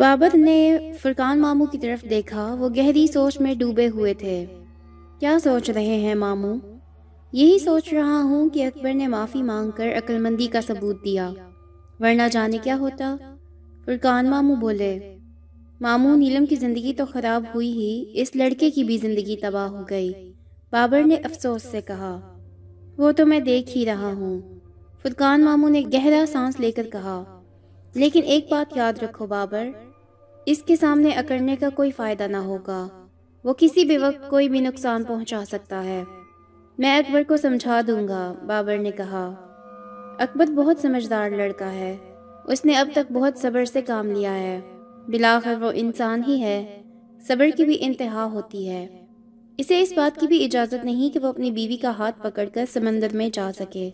بابر نے فرقان ماموں کی طرف دیکھا، وہ گہری سوچ میں ڈوبے ہوئے تھے۔ کیا سوچ رہے ہیں ماموں؟ یہی سوچ رہا ہوں کہ اکبر نے معافی مانگ کر عقل مندی کا ثبوت دیا، ورنہ جانے کیا ہوتا، فرقان ماموں بولے۔ ماموں، نیلم کی زندگی تو خراب ہوئی ہی، اس لڑکے کی بھی زندگی تباہ ہو گئی، بابر نے افسوس سے کہا۔ وہ تو میں دیکھ ہی رہا ہوں، فرقان ماموں نے گہرا سانس لے کر کہا، لیکن ایک بات یاد رکھو بابر، اس کے سامنے اکڑنے کا کوئی فائدہ نہ ہوگا، وہ کسی بھی وقت کوئی بھی نقصان پہنچا سکتا ہے۔ میں اکبر کو سمجھا دوں گا، بابر نے کہا۔ اکبر بہت سمجھدار لڑکا ہے، اس نے اب تک بہت صبر سے کام لیا ہے، بلاخر وہ انسان ہی ہے، صبر کی بھی انتہا ہوتی ہے، اسے اس بات کی بھی اجازت نہیں کہ وہ اپنی بیوی کا ہاتھ پکڑ کر سمندر میں جا سکے۔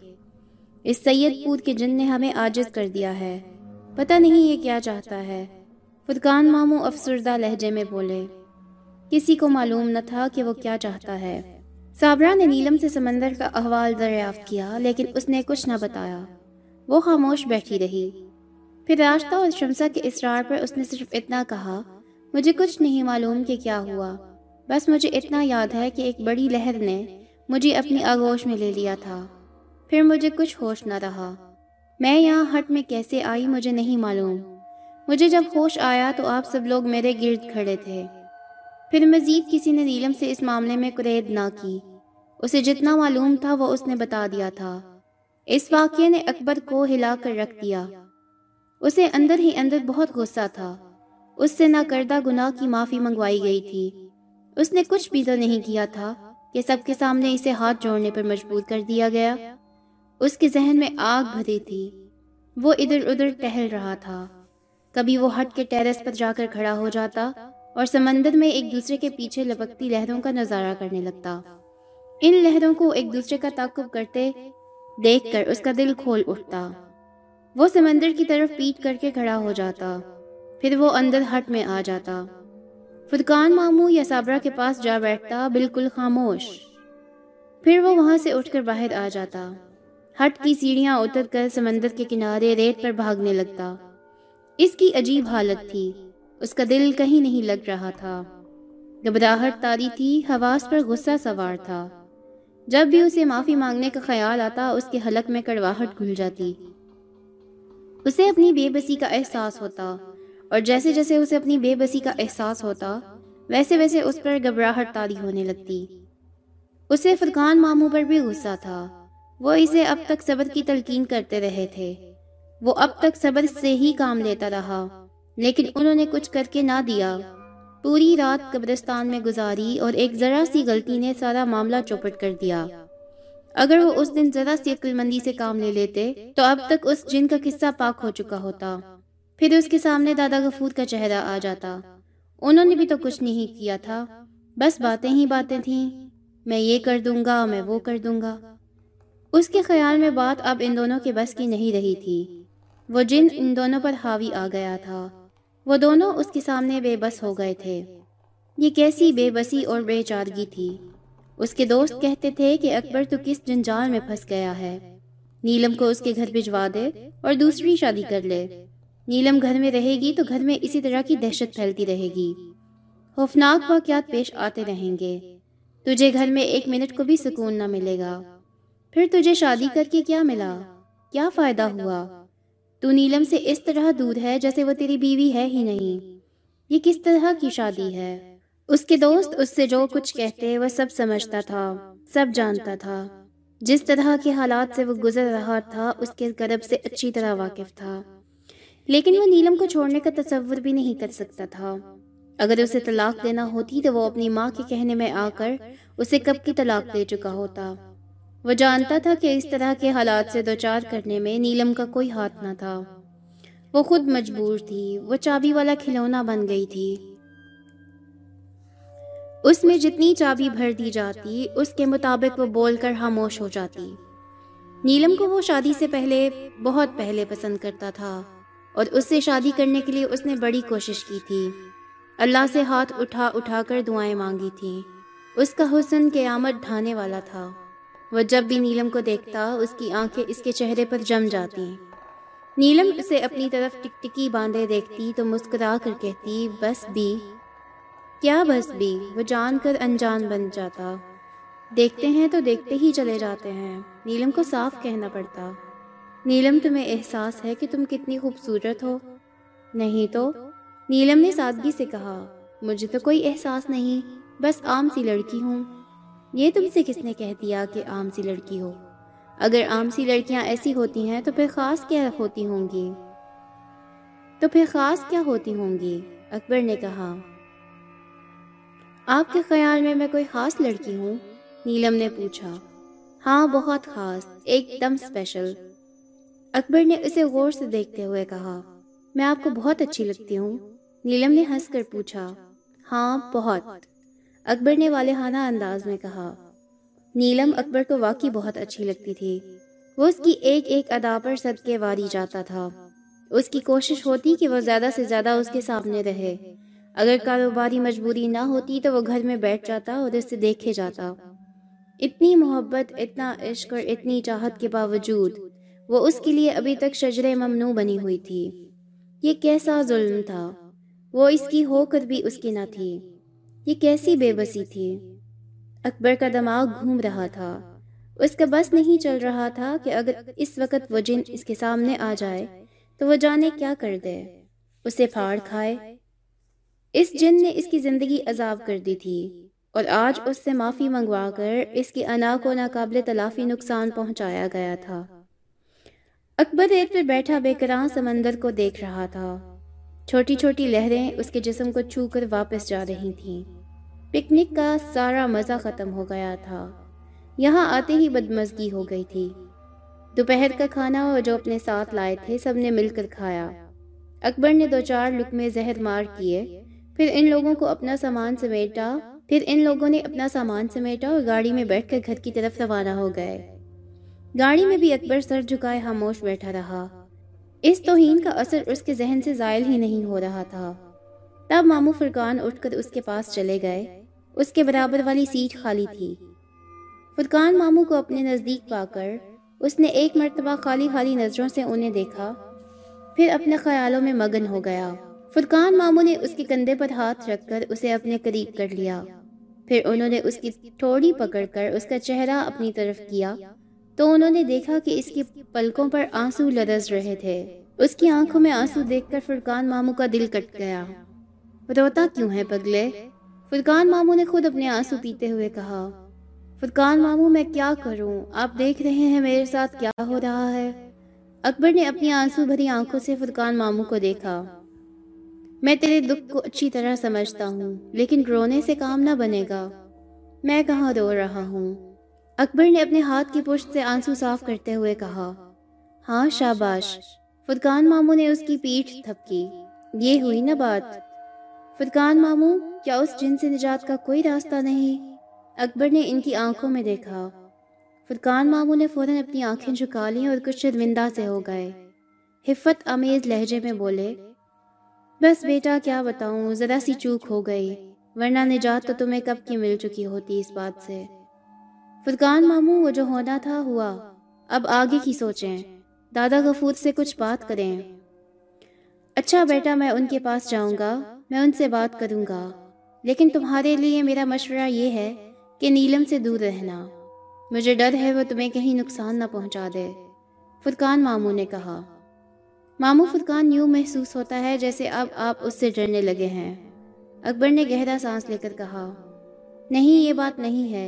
اس سید پوت کے جن نے ہمیں عاجز کر دیا ہے، پتہ نہیں یہ کیا چاہتا ہے، فرقان ماموں افسردہ لہجے میں بولے۔ کسی کو معلوم نہ تھا کہ وہ کیا چاہتا ہے۔ صابرہ نے نیلم سے سمندر کا احوال دریافت کیا، لیکن اس نے کچھ نہ بتایا، وہ خاموش بیٹھی رہی۔ پھر راشدہ اور شمسہ کے اصرار پر اس نے صرف اتنا کہا، مجھے کچھ نہیں معلوم کہ کیا ہوا، بس مجھے اتنا یاد ہے کہ ایک بڑی لہر نے مجھے اپنی آغوش میں لے لیا تھا، پھر مجھے کچھ ہوش نہ رہا، میں یہاں ہٹ میں کیسے آئی مجھے نہیں معلوم، مجھے جب ہوش آیا تو آپ سب لوگ میرے گرد کھڑے تھے۔ پھر مزید کسی نے نیلم سے اس معاملے میں کرید نہ کی، اسے جتنا معلوم تھا وہ اس نے بتا دیا تھا۔ اس واقعے نے اکبر کو ہلا کر رکھ دیا، اسے اندر ہی اندر بہت غصہ تھا، اس سے نہ کردہ گناہ کی معافی منگوائی گئی تھی، اس نے کچھ بھی تو نہیں کیا تھا کہ سب کے سامنے اسے ہاتھ جوڑنے پر مجبور کر دیا گیا۔ اس کے ذہن میں آگ بھری تھی، وہ ادھر ادھر ٹہل رہا تھا، کبھی وہ ہٹ کے ٹیرس پر جا کر کھڑا ہو جاتا اور سمندر میں ایک دوسرے کے پیچھے لپکتی لہروں کا نظارہ کرنے لگتا۔ ان لہروں کو ایک دوسرے کا تعقب کرتے دیکھ کر اس کا دل کھول اٹھتا، وہ سمندر کی طرف پیٹ کر کے کھڑا ہو جاتا، پھر وہ اندر ہٹ میں آ جاتا، فرقان ماموں یا صابرہ کے پاس جا بیٹھتا، بالکل خاموش، پھر وہ وہاں سے اٹھ کر باہر آ جاتا، ہٹ کی سیڑھیاں اتر کر سمندر کے کنارے ریت پر بھاگنے لگتا۔ اس کی عجیب حالت تھی، اس کا دل کہیں نہیں لگ رہا تھا، گھبراہٹ تاری تھی، حواس پر غصہ سوار تھا، جب بھی اسے معافی مانگنے کا خیال آتا اس کے حلق میں کڑواہٹ گھل جاتی، اسے اپنی بے بسی کا احساس ہوتا، اور جیسے جیسے اسے اپنی بے بسی کا احساس ہوتا ویسے ویسے اس پر گھبراہٹ تاری ہونے لگتی۔ اسے فرقان ماموں پر بھی غصہ تھا، وہ اسے اب تک صبر کی تلقین کرتے رہے تھے، وہ اب تک صبر سے ہی کام لیتا رہا، لیکن انہوں نے کچھ کر کے نہ دیا۔ پوری رات قبرستان میں گزاری، اور ایک ذرا سی غلطی نے سارا معاملہ چوپٹ کر دیا۔ اگر وہ اس دن ذرا سی عقل مندی سے کام لے لیتے تو اب تک اس جن کا قصہ پاک ہو چکا ہوتا، پھر اس کے سامنے دادا غفور کا چہرہ آ جاتا۔ انہوں نے بھی تو کچھ نہیں کیا تھا، بس باتیں ہی باتیں تھیں، میں یہ کر دوں گا، میں وہ کر دوں گا۔ اس کے خیال میں بات اب ان دونوں کے بس کی نہیں رہی تھی، وہ جن ان دونوں پر حاوی آ گیا تھا، وہ دونوں اس کے سامنے بے بس ہو گئے تھے۔ یہ کیسی بے بسی اور بے چارگی تھی۔ اس کے دوست کہتے تھے کہ اکبر تو کس جنجال میں پھنس گیا ہے، نیلم کو اس کے گھر بھجوا دے اور دوسری شادی کر لے، نیلم گھر میں رہے گی تو گھر میں اسی طرح کی دہشت پھیلتی رہے گی، خوفناک واقعات پیش آتے رہیں گے، تجھے گھر میں ایک منٹ کو بھی سکون نہ ملے گا، پھر تجھے شادی کر کے کیا ملا، کیا فائدہ ہوا، تو نیلم سے اس طرح دور ہے جیسے وہ تیری بیوی ہے ہی نہیں، یہ کس طرح کی شادی ہے۔ اس کے دوست اس سے جو کچھ کہتے وہ سب سمجھتا تھا، سب جانتا تھا، جس طرح کے حالات سے وہ گزر رہا تھا اس کے کرب سے اچھی طرح واقف تھا، لیکن وہ نیلم کو چھوڑنے کا تصور بھی نہیں کر سکتا تھا۔ اگر اسے طلاق دینا ہوتی تو وہ اپنی ماں کے کہنے میں آ کر اسے کب کی طلاق دے چکا ہوتا۔ وہ جانتا تھا کہ اس طرح کے حالات سے دوچار کرنے میں نیلم کا کوئی ہاتھ نہ تھا، وہ خود مجبور تھی، وہ چابی والا کھلونا بن گئی تھی، اس میں جتنی چابی بھر دی جاتی اس کے مطابق وہ بول کر خاموش ہو جاتی۔ نیلم کو وہ شادی سے پہلے، بہت پہلے پسند کرتا تھا، اور اس سے شادی کرنے کے لیے اس نے بڑی کوشش کی تھی، اللہ سے ہاتھ اٹھا اٹھا کر دعائیں مانگی تھیں، اس کا حسن قیامت ڈھانے والا تھا، وہ جب بھی نیلم کو دیکھتا اس کی آنکھیں اس کے چہرے پر جم جاتی، نیلم اسے اپنی طرف ٹکٹکی باندھے دیکھتی تو مسکرا کر کہتی، بس بھی کیا، بس بھی وہ جان کر انجان بن جاتا، دیکھتے ہیں تو دیکھتے ہی چلے جاتے ہیں۔ نیلم کو صاف کہنا پڑتا، نیلم تمہیں احساس ہے کہ تم کتنی خوبصورت ہو؟ نہیں تو، نیلم نے سادگی سے کہا، مجھے تو کوئی احساس نہیں، بس عام سی لڑکی ہوں۔ یہ تم سے کس نے کہہ دیا کہ عام سی لڑکی ہو؟ اگر عام سی لڑکیاں ایسی ہوتی ہیں تو پھر خاص کیا ہوتی ہوں گی؟ اکبر نے کہا، آپ کے خیال میں کوئی خاص لڑکی ہوں؟ نیلم نے پوچھا۔ ہاں، بہت خاص، ایک دم اسپیشل، اکبر نے اسے غور سے دیکھتے ہوئے کہا۔ میں آپ کو بہت اچھی لگتی ہوں؟ نیلم نے ہنس کر پوچھا۔ ہاں، بہت، اکبر نے والہانہ انداز میں کہا۔ نیلم اکبر کو واقعی بہت اچھی لگتی تھی، وہ اس کی ایک ایک ادا پر صدقے واری جاتا تھا۔ اس کی کوشش ہوتی کہ وہ زیادہ سے زیادہ اس کے سامنے رہے، اگر کاروباری مجبوری نہ ہوتی تو وہ گھر میں بیٹھ جاتا اور اسے دیکھے جاتا۔ اتنی محبت، اتنا عشق اور اتنی چاہت کے باوجود وہ اس کے لیے ابھی تک شجر ممنوع بنی ہوئی تھی۔ یہ کیسا ظلم تھا، وہ اس کی ہو کر بھی اس کی نہ تھی، یہ کیسی بے بسی تھی۔ اکبر کا دماغ گھوم رہا تھا، اس کا بس نہیں چل رہا تھا کہ اگر اس وقت وہ جن اس کے سامنے آ جائے تو وہ جانے کیا کر دے، اسے پھاڑ کھائے۔ اس جن نے اس کی زندگی عذاب کر دی تھی اور آج اس سے معافی منگوا کر اس کی انا کو ناقابل تلافی نقصان پہنچایا گیا تھا۔ اکبر ریت پر بیٹھا بے قرار سمندر کو دیکھ رہا تھا، چھوٹی چھوٹی لہریں اس کے جسم کو چھو کر واپس جا رہی تھیں۔ پکنک کا سارا مزہ ختم ہو گیا تھا، یہاں آتے ہی بدمزگی ہو گئی تھی۔ دوپہر کا کھانا وہ جو اپنے ساتھ لائے تھے سب نے مل کر کھایا۔ اکبر نے 2-4 لقمے زہر مار کیے، پھر ان لوگوں کو اپنا سامان سمیٹا، اور گاڑی میں بیٹھ کر گھر کی طرف روانہ ہو گئے۔ گاڑی میں بھی اکبر سر جھکائے خاموش بیٹھا رہا، اس توہین کا اثر اس کے ذہن سے زائل ہی نہیں ہو رہا تھا۔ تب مامو فرقان اٹھ کر اس کے پاس چلے گئے، اس کے برابر والی سیٹ خالی تھی۔ فرقان مامو کو اپنے نزدیک پا کر اس نے ایک مرتبہ خالی خالی نظروں سے انہیں دیکھا، پھر اپنے خیالوں میں مگن ہو گیا۔ فرقان مامو نے اس کے کندھے پر ہاتھ رکھ کر اسے اپنے قریب کر لیا، پھر انہوں نے اس کی ٹھوڑی پکڑ کر اس کا چہرہ اپنی طرف کیا تو انہوں نے دیکھا کہ اس کی پلکوں پر آنسو لرز رہے تھے۔ اس کی آنکھوں میں آنسو دیکھ کر فرقان مامو کا دل کٹ گیا۔ روتا کیوں ہے پگلے؟ فرقان مامو نے خود اپنے آنسو پیتے ہوئے کہا۔ فرقان مامو، میں کیا کروں، آپ دیکھ رہے ہیں میرے ساتھ کیا ہو رہا ہے؟ اکبر نے اپنی آنسو بھری آنکھوں سے فرقان مامو کو دیکھا۔ میں تیرے دکھ کو اچھی طرح سمجھتا ہوں، لیکن رونے سے کام نہ بنے گا۔ میں کہاں رو رہا ہوں، اکبر نے اپنے ہاتھ کی پشت سے آنسو صاف کرتے ہوئے کہا۔ ہاں، شاباش، فرقان مامو نے اس کی پیٹھ تھپکی۔ یہ ہوئی نا بات فرقان مامو، کیا اس جن سے نجات کا کوئی راستہ نہیں؟ اکبر نے ان کی آنکھوں میں دیکھا۔ فرقان مامو نے فوراً اپنی آنکھیں جھکا لیں اور کچھ شرمندہ سے ہو گئے۔ حفت آمیز لہجے میں بولے، بس بیٹا، کیا بتاؤں، ذرا سی چوک ہو گئی، ورنہ نجات تو تمہیں کب کی مل چکی ہوتی اس بات سے۔ فرقان مامو، وہ جو ہونا تھا ہوا، اب آگے کی سوچیں، دادا غفور سے کچھ بات کریں۔ اچھا بیٹا، میں ان کے پاس جاؤں گا، میں ان سے بات کروں گا، لیکن تمہارے لیے میرا مشورہ یہ ہے کہ نیلم سے دور رہنا، مجھے ڈر ہے وہ تمہیں کہیں نقصان نہ پہنچا دے، فرقان مامو نے کہا۔ مامو فرقان، یوں محسوس ہوتا ہے جیسے اب آپ اس سے ڈرنے لگے ہیں، اکبر نے گہرا سانس لے کر کہا۔ نہیں، یہ بات نہیں ہے،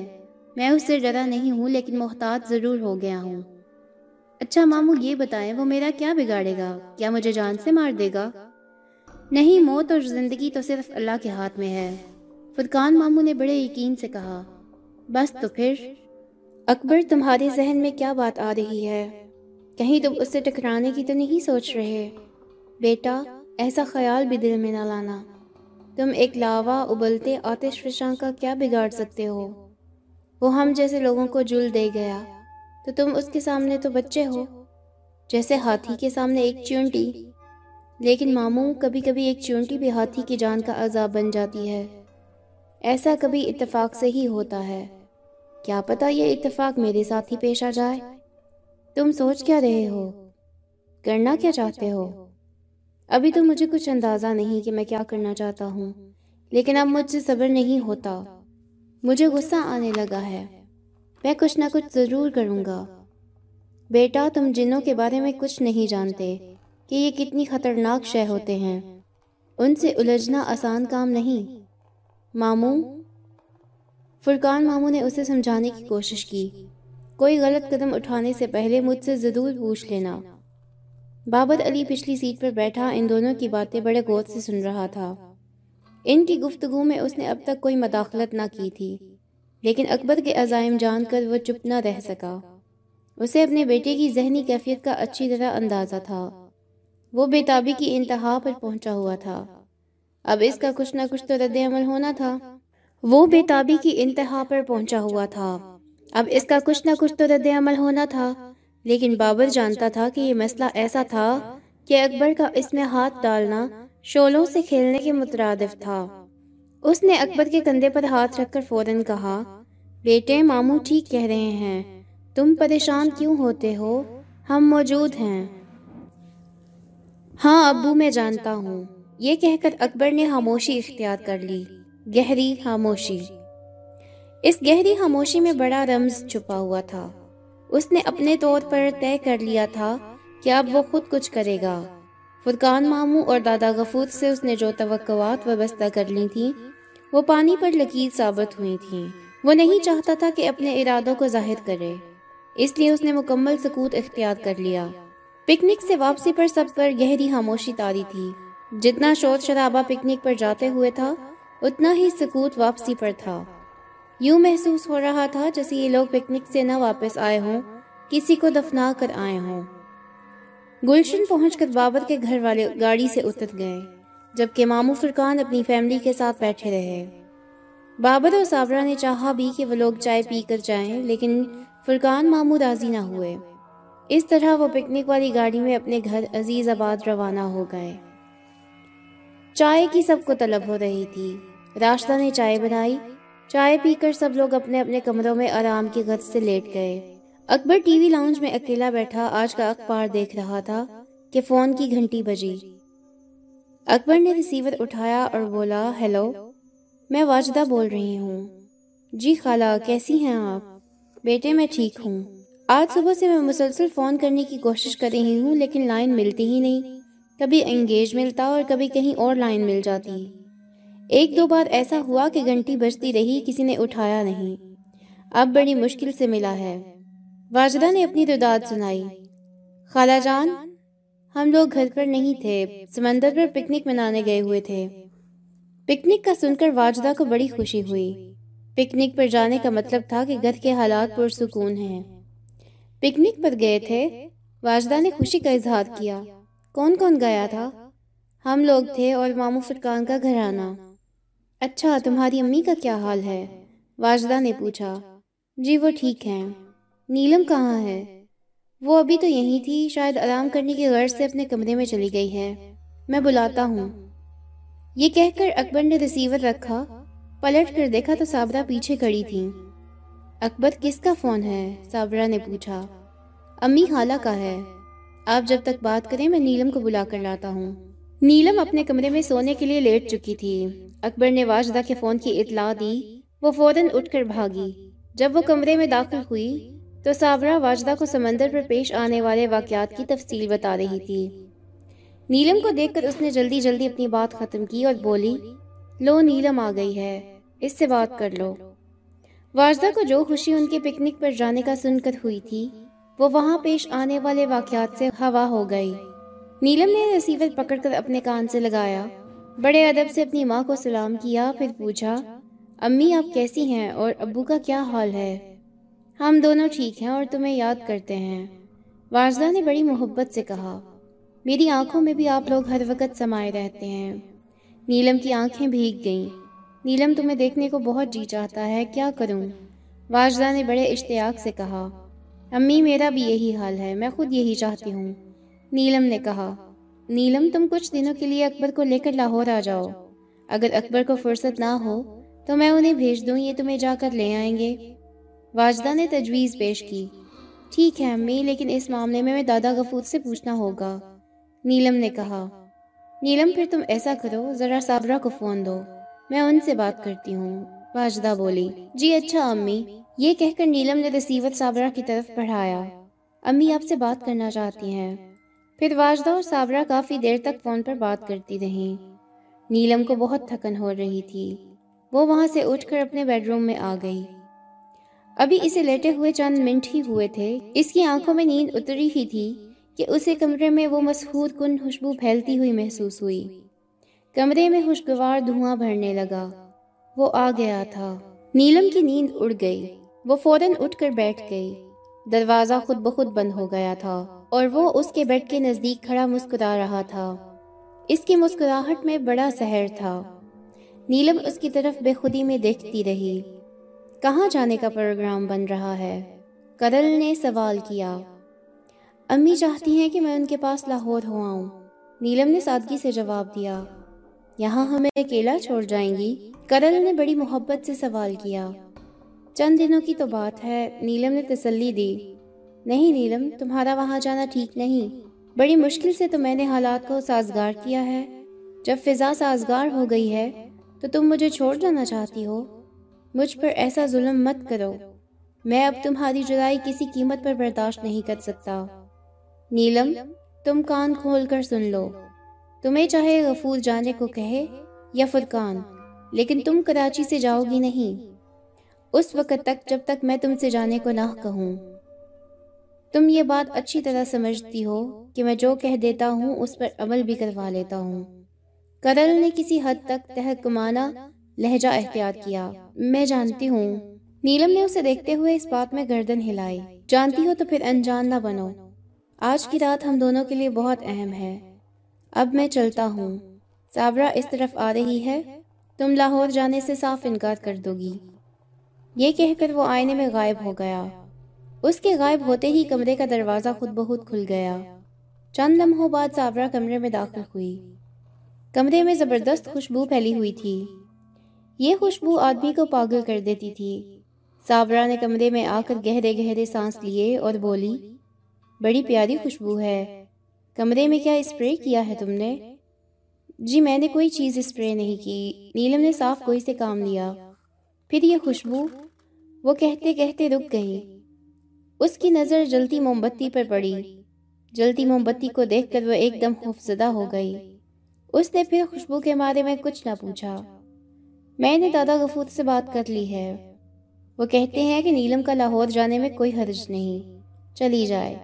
میں اس سے ڈرا نہیں ہوں، لیکن محتاط ضرور ہو گیا ہوں۔ اچھا مامو، یہ بتائیں وہ میرا کیا بگاڑے گا؟ کیا مجھے جان سے مار دے گا؟ نہیں، موت اور زندگی تو صرف اللہ کے ہاتھ میں ہے، فرقان مامو نے بڑے یقین سے کہا۔ بس تو پھر اکبر، تمہارے ذہن میں کیا بات آ رہی ہے؟ کہیں تم اس سے ٹکرانے کی تو نہیں سوچ رہے؟ بیٹا، ایسا خیال بھی دل میں نہ لانا، تم ایک لاوا ابلتے آتش فشاں کا کیا بگاڑ سکتے ہو؟ وہ ہم جیسے لوگوں کو جل دے گیا تو تم اس کے سامنے تو بچے ہو، جیسے ہاتھی کے سامنے ایک چونٹی۔ لیکن مامو، کبھی کبھی ایک چونٹی بھی ہاتھی کی جان کا عذاب بن جاتی ہے، ایسا کبھی اتفاق سے ہی ہوتا ہے، کیا پتہ یہ اتفاق میرے ساتھ ہی پیش آ جائے۔ تم سوچ کیا رہے ہو؟ کرنا کیا چاہتے ہو؟ ابھی تو مجھے کچھ اندازہ نہیں کہ میں کیا کرنا چاہتا ہوں، لیکن اب مجھ سے صبر نہیں ہوتا، مجھے غصہ آنے لگا ہے، میں کچھ نہ کچھ ضرور کروں گا۔ بیٹا، تم جنوں کے بارے میں کچھ نہیں جانتے کہ یہ کتنی خطرناک شے ہوتے ہیں، ان سے الجھنا آسان کام نہیں۔ ماموں، فرقان ماموں نے اسے سمجھانے کی کوشش کی، کوئی غلط قدم اٹھانے سے پہلے مجھ سے ضرور پوچھ لینا۔ بابر علی پچھلی سیٹ پر بیٹھا ان دونوں کی باتیں بڑے غور سے سن رہا تھا۔ ان کی گفتگو میں اس نے اب تک کوئی مداخلت نہ کی تھی، لیکن اکبر کے عزائم جان کر وہ چپ نہ رہ سکا۔ اسے اپنے بیٹے کی ذہنی کیفیت کا اچھی طرح اندازہ تھا، وہ بے تابی کی انتہا پر پہنچا ہوا تھا، اب اس کا کچھ نہ کچھ تو رد عمل ہونا تھا۔ لیکن بابر جانتا تھا کہ یہ مسئلہ ایسا تھا کہ اکبر کا اس میں ہاتھ ڈالنا شعلوں سے کھیلنے کے مترادف تھا۔ اس نے اکبر کے کندھے پر ہاتھ رکھ کر فوراً کہا، بیٹے، ماموں ٹھیک کہہ رہے ہیں، تم پریشان کیوں ہوتے ہو؟ ہم موجود ہیں۔ ہاں ابو، میں جانتا ہوں۔ یہ کہہ کر اکبر نے خاموشی اختیار کر لی، گہری خاموشی۔ اس گہری خاموشی میں بڑا رمز چھپا ہوا تھا۔ اس نے اپنے طور پر طے کر لیا تھا کہ اب وہ خود کچھ کرے گا۔ فرقان ماموں اور دادا غفور سے اس نے جو توقعات وابستہ کر لی تھیں وہ پانی پر لکیر ثابت ہوئی تھیں۔ وہ نہیں چاہتا تھا کہ اپنے ارادوں کو ظاہر کرے، اس لیے اس نے مکمل سکوت اختیار کر لیا۔ پکنک سے واپسی پر سب پر گہری خاموشی تاری تھی۔ جتنا شور شرابہ پکنک پر جاتے ہوئے تھا، اتنا ہی سکوت واپسی پر تھا۔ یوں محسوس ہو رہا تھا جیسے یہ لوگ پکنک سے نہ واپس آئے ہوں، کسی کو دفنا کر آئے ہوں۔ گلشن پہنچ کر بابر کے گھر والے گاڑی سے اتر گئے، جبکہ ماموں فرقان اپنی فیملی کے ساتھ بیٹھے رہے۔ بابر اور صابرہ نے چاہا بھی کہ وہ لوگ چائے پی کر جائیں، لیکن فرقان ماموں راضی نہ ہوئے۔ اس طرح وہ پکنک والی گاڑی میں اپنے گھر عزیز آباد روانہ ہو گئے۔ چائے کی سب کو طلب ہو رہی تھی۔ راشدہ نے چائے بنائی، چائے پی کر سب لوگ اپنے اپنے کمروں میں آرام کی غرض سے لیٹ گئے۔ اکبر ٹی وی لاؤنج میں اکیلا بیٹھا آج کا اخبار دیکھ رہا تھا کہ فون کی گھنٹی بجی۔ اکبر نے ریسیور اٹھایا اور بولا، ہیلو، میں واجدہ بول رہی ہوں۔ جی خالہ، کیسی ہیں آپ؟ بیٹے میں ٹھیک ہوں۔ آج صبح سے میں مسلسل فون کرنے کی کوشش کر رہی ہوں، لیکن لائن ملتی ہی نہیں، کبھی انگیج ملتا اور کبھی کہیں اور لائن مل جاتی۔ ایک دو بار ایسا ہوا کہ گھنٹی بجتی رہی، کسی نے اٹھایا نہیں۔ اب بڑی مشکل سے ملا ہے۔ واجدہ نے اپنی ردعت سنائی، خالہ جان، ہم لوگ گھر پر نہیں تھے، سمندر پر پکنک منانے گئے ہوئے تھے۔ پکنک کا سن کر واجدہ کو بڑی خوشی ہوئی۔ پکنک پر جانے کا مطلب تھا کہ گھر کے حالات پرسکون ہیں۔ پکنک پر گئے تھے، واجدہ نے خوشی کا اظہار کیا۔ کون کون گیا تھا؟ ہم لوگ تھے اور ماموں فرقان کا گھرانہ۔ اچھا، تمہاری امی کا کیا حال ہے؟ واجدہ نے پوچھا۔ جی وہ ٹھیک ہیں۔ نیلم کہاں ہے؟ وہ ابھی تو یہی تھی، شاید آرام کرنے کی غرض سے اپنے کمرے میں چلی گئی ہے، میں بلاتا ہوں۔ یہ کہہ کر اکبر نے ریسیور رکھا، پلٹ کر دیکھا تو صابرہ پیچھے کھڑی تھی۔ اکبر، کس کا فون ہے؟ صابرہ نے پوچھا۔ امی خالہ کا ہے، آپ جب تک بات کریں میں نیلم کو بلا کر لاتا ہوں۔ نیلم اپنے کمرے میں سونے کے لیے لیٹ چکی تھی۔ اکبر نے واجدہ کے فون کی اطلاع دی، وہ فوراً اٹھ کر بھاگی۔ جب وہ کمرے میں داخل ہوئی تو صابرہ واجدہ کو سمندر پر پیش آنے والے واقعات کی تفصیل بتا رہی تھی۔ نیلم کو دیکھ کر اس نے جلدی جلدی اپنی بات ختم کی اور بولی، لو نیلم آ گئی ہے، اس سے بات کر لو۔ واجدہ کو جو خوشی ان کے پکنک پر جانے کا سن کر ہوئی تھی، وہ وہاں پیش آنے والے واقعات سے ہوا ہو گئی۔ نیلم نے ریسیور پکڑ کر اپنے کان سے لگایا، بڑے ادب سے اپنی ماں کو سلام کیا، پھر پوچھا، امی آپ کیسی ہیں اور ابو کا کیا حال ہے؟ ہم دونوں ٹھیک ہیں اور تمہیں یاد کرتے ہیں، واجدہ نے بڑی محبت سے کہا۔ میری آنکھوں میں بھی آپ لوگ ہر وقت سمائے رہتے ہیں۔ نیلم کی آنکھیں بھیگ گئیں۔ نیلم تمہیں دیکھنے کو بہت جی چاہتا ہے، کیا کروں؟ واجدہ نے بڑے اشتیاق سے کہا۔ امی میرا بھی یہی حال ہے، میں خود یہی چاہتی ہوں، نیلم نے کہا۔ نیلم تم کچھ دنوں کے لیے اکبر کو لے کر لاہور آ جاؤ، اگر اکبر کو فرصت نہ ہو تو میں انہیں بھیج دوں، یہ تمہیں جا کر لے آئیں گے، واجدہ نے تجویز پیش کی۔ ٹھیک ہے امی، لیکن اس معاملے میں دادا غفور سے پوچھنا ہوگا، نیلم نے کہا۔ نیلم، پھر تم ایسا کرو، ذرا صابرہ کو فون دو، میں ان سے بات کرتی ہوں، واجدہ بولی۔ جی اچھا امی، یہ کہہ کر نیلم نے رسیور صابرہ کی طرف بڑھایا۔ امی آپ سے بات کرنا چاہتی ہیں۔ پھر واجدہ اور صابرہ کافی دیر تک فون پر بات کرتی رہیں۔ نیلم کو بہت تھکن ہو رہی تھی، وہ وہاں سے اٹھ کر اپنے بیڈ روم میں آ گئی۔ ابھی اسے لیٹے ہوئے چند منٹ ہی ہوئے تھے، اس کی آنکھوں میں نیند اتری ہی تھی کہ اسے کمرے میں وہ مسحور کن خوشبو پھیلتی ہوئی محسوس ہوئی۔ کمرے میں خوشگوار دھواں بھرنے لگا، وہ آ گیا تھا۔ نیلم کی نیند اڑ گئی، وہ فوراً اٹھ کر بیٹھ گئی۔ دروازہ خود بخود بند ہو گیا تھا اور وہ اس کے بیڈ کے نزدیک کھڑا مسکرا رہا تھا۔ اس کی مسکراہٹ میں بڑا سحر تھا۔ نیلم اس کی طرف بے خودی میں دیکھتی رہی۔ کہاں جانے کا پروگرام بن رہا ہے؟ کرل نے سوال کیا۔ امی چاہتی ہیں کہ میں ان کے پاس لاہور ہو آؤں، نیلم نے سادگی سے جواب دیا۔ یہاں ہمیں اکیلا چھوڑ جائیں گی؟ کرل نے بڑی محبت سے سوال کیا۔ چند دنوں کی تو بات ہے، نیلم نے تسلی دی۔ نہیں نیلم، تمہارا وہاں جانا ٹھیک نہیں، بڑی مشکل سے تو میں نے حالات کو سازگار کیا ہے، جب فضا سازگار ہو گئی ہے تو تم مجھے چھوڑ جانا چاہتی ہو؟ مجھ پر ایسا ظلم مت کرو، میں اب تمہاری جدائی کسی قیمت پر برداشت نہیں کر سکتا۔ نیلم تم کان کھول کر سن لو، تمہیں چاہے غفور جانے کو کہے یا فرقان، لیکن تم کراچی سے جاؤ گی نہیں، اس وقت تک جب تک میں تم سے جانے کو نہ کہوں۔ تم یہ بات اچھی طرح سمجھتی ہو کہ میں جو کہہ دیتا ہوں اس پر عمل بھی کروا لیتا ہوں۔ کرل نے کسی حد تک تحکمانہ لہجہ اختیار کیا۔ میں جانتی ہوں، نیلم نے اسے دیکھتے ہوئے اس بات میں گردن ہلائی، جانتی ہو تو پھر انجان نہ بنو، آج کی رات ہم دونوں کے لیے بہت اہم ہے۔ اب میں چلتا ہوں، صابرہ اس طرف آ رہی ہے، تم لاہور جانے سے صاف انکار کر دو گی۔ یہ کہہ کر وہ آئینے میں غائب ہو گیا۔ اس کے غائب ہوتے ہی کمرے کا دروازہ خود بخود کھل گیا۔ چند لمحوں بعد صابرہ کمرے میں داخل ہوئی۔ کمرے میں زبردست خوشبو پھیلی ہوئی تھی، یہ خوشبو آدمی کو پاگل کر دیتی تھی۔ صابرہ نے کمرے میں آ کر گہرے گہرے سانس لیے اور بولی، بڑی پیاری خوشبو ہے، کمرے میں کیا اسپرے کیا ہے تم نے؟ جی میں نے کوئی چیز اسپرے نہیں کی، نیلم نے صاف گوئی سے کام لیا۔ پھر یہ خوشبو، وہ کہتے کہتے رک گئی۔ اس کی نظر جلتی موم بتی پر پڑی، جلتی موم بتی کو دیکھ کر وہ ایک دم خوفزدہ ہو گئی۔ اس نے پھر خوشبو کے بارے میں کچھ نہ پوچھا۔ میں نے دادا غفور سے بات کر لی ہے، وہ کہتے ہیں کہ نیلم کا لاہور جانے میں کوئی حرج نہیں، چلی جائے،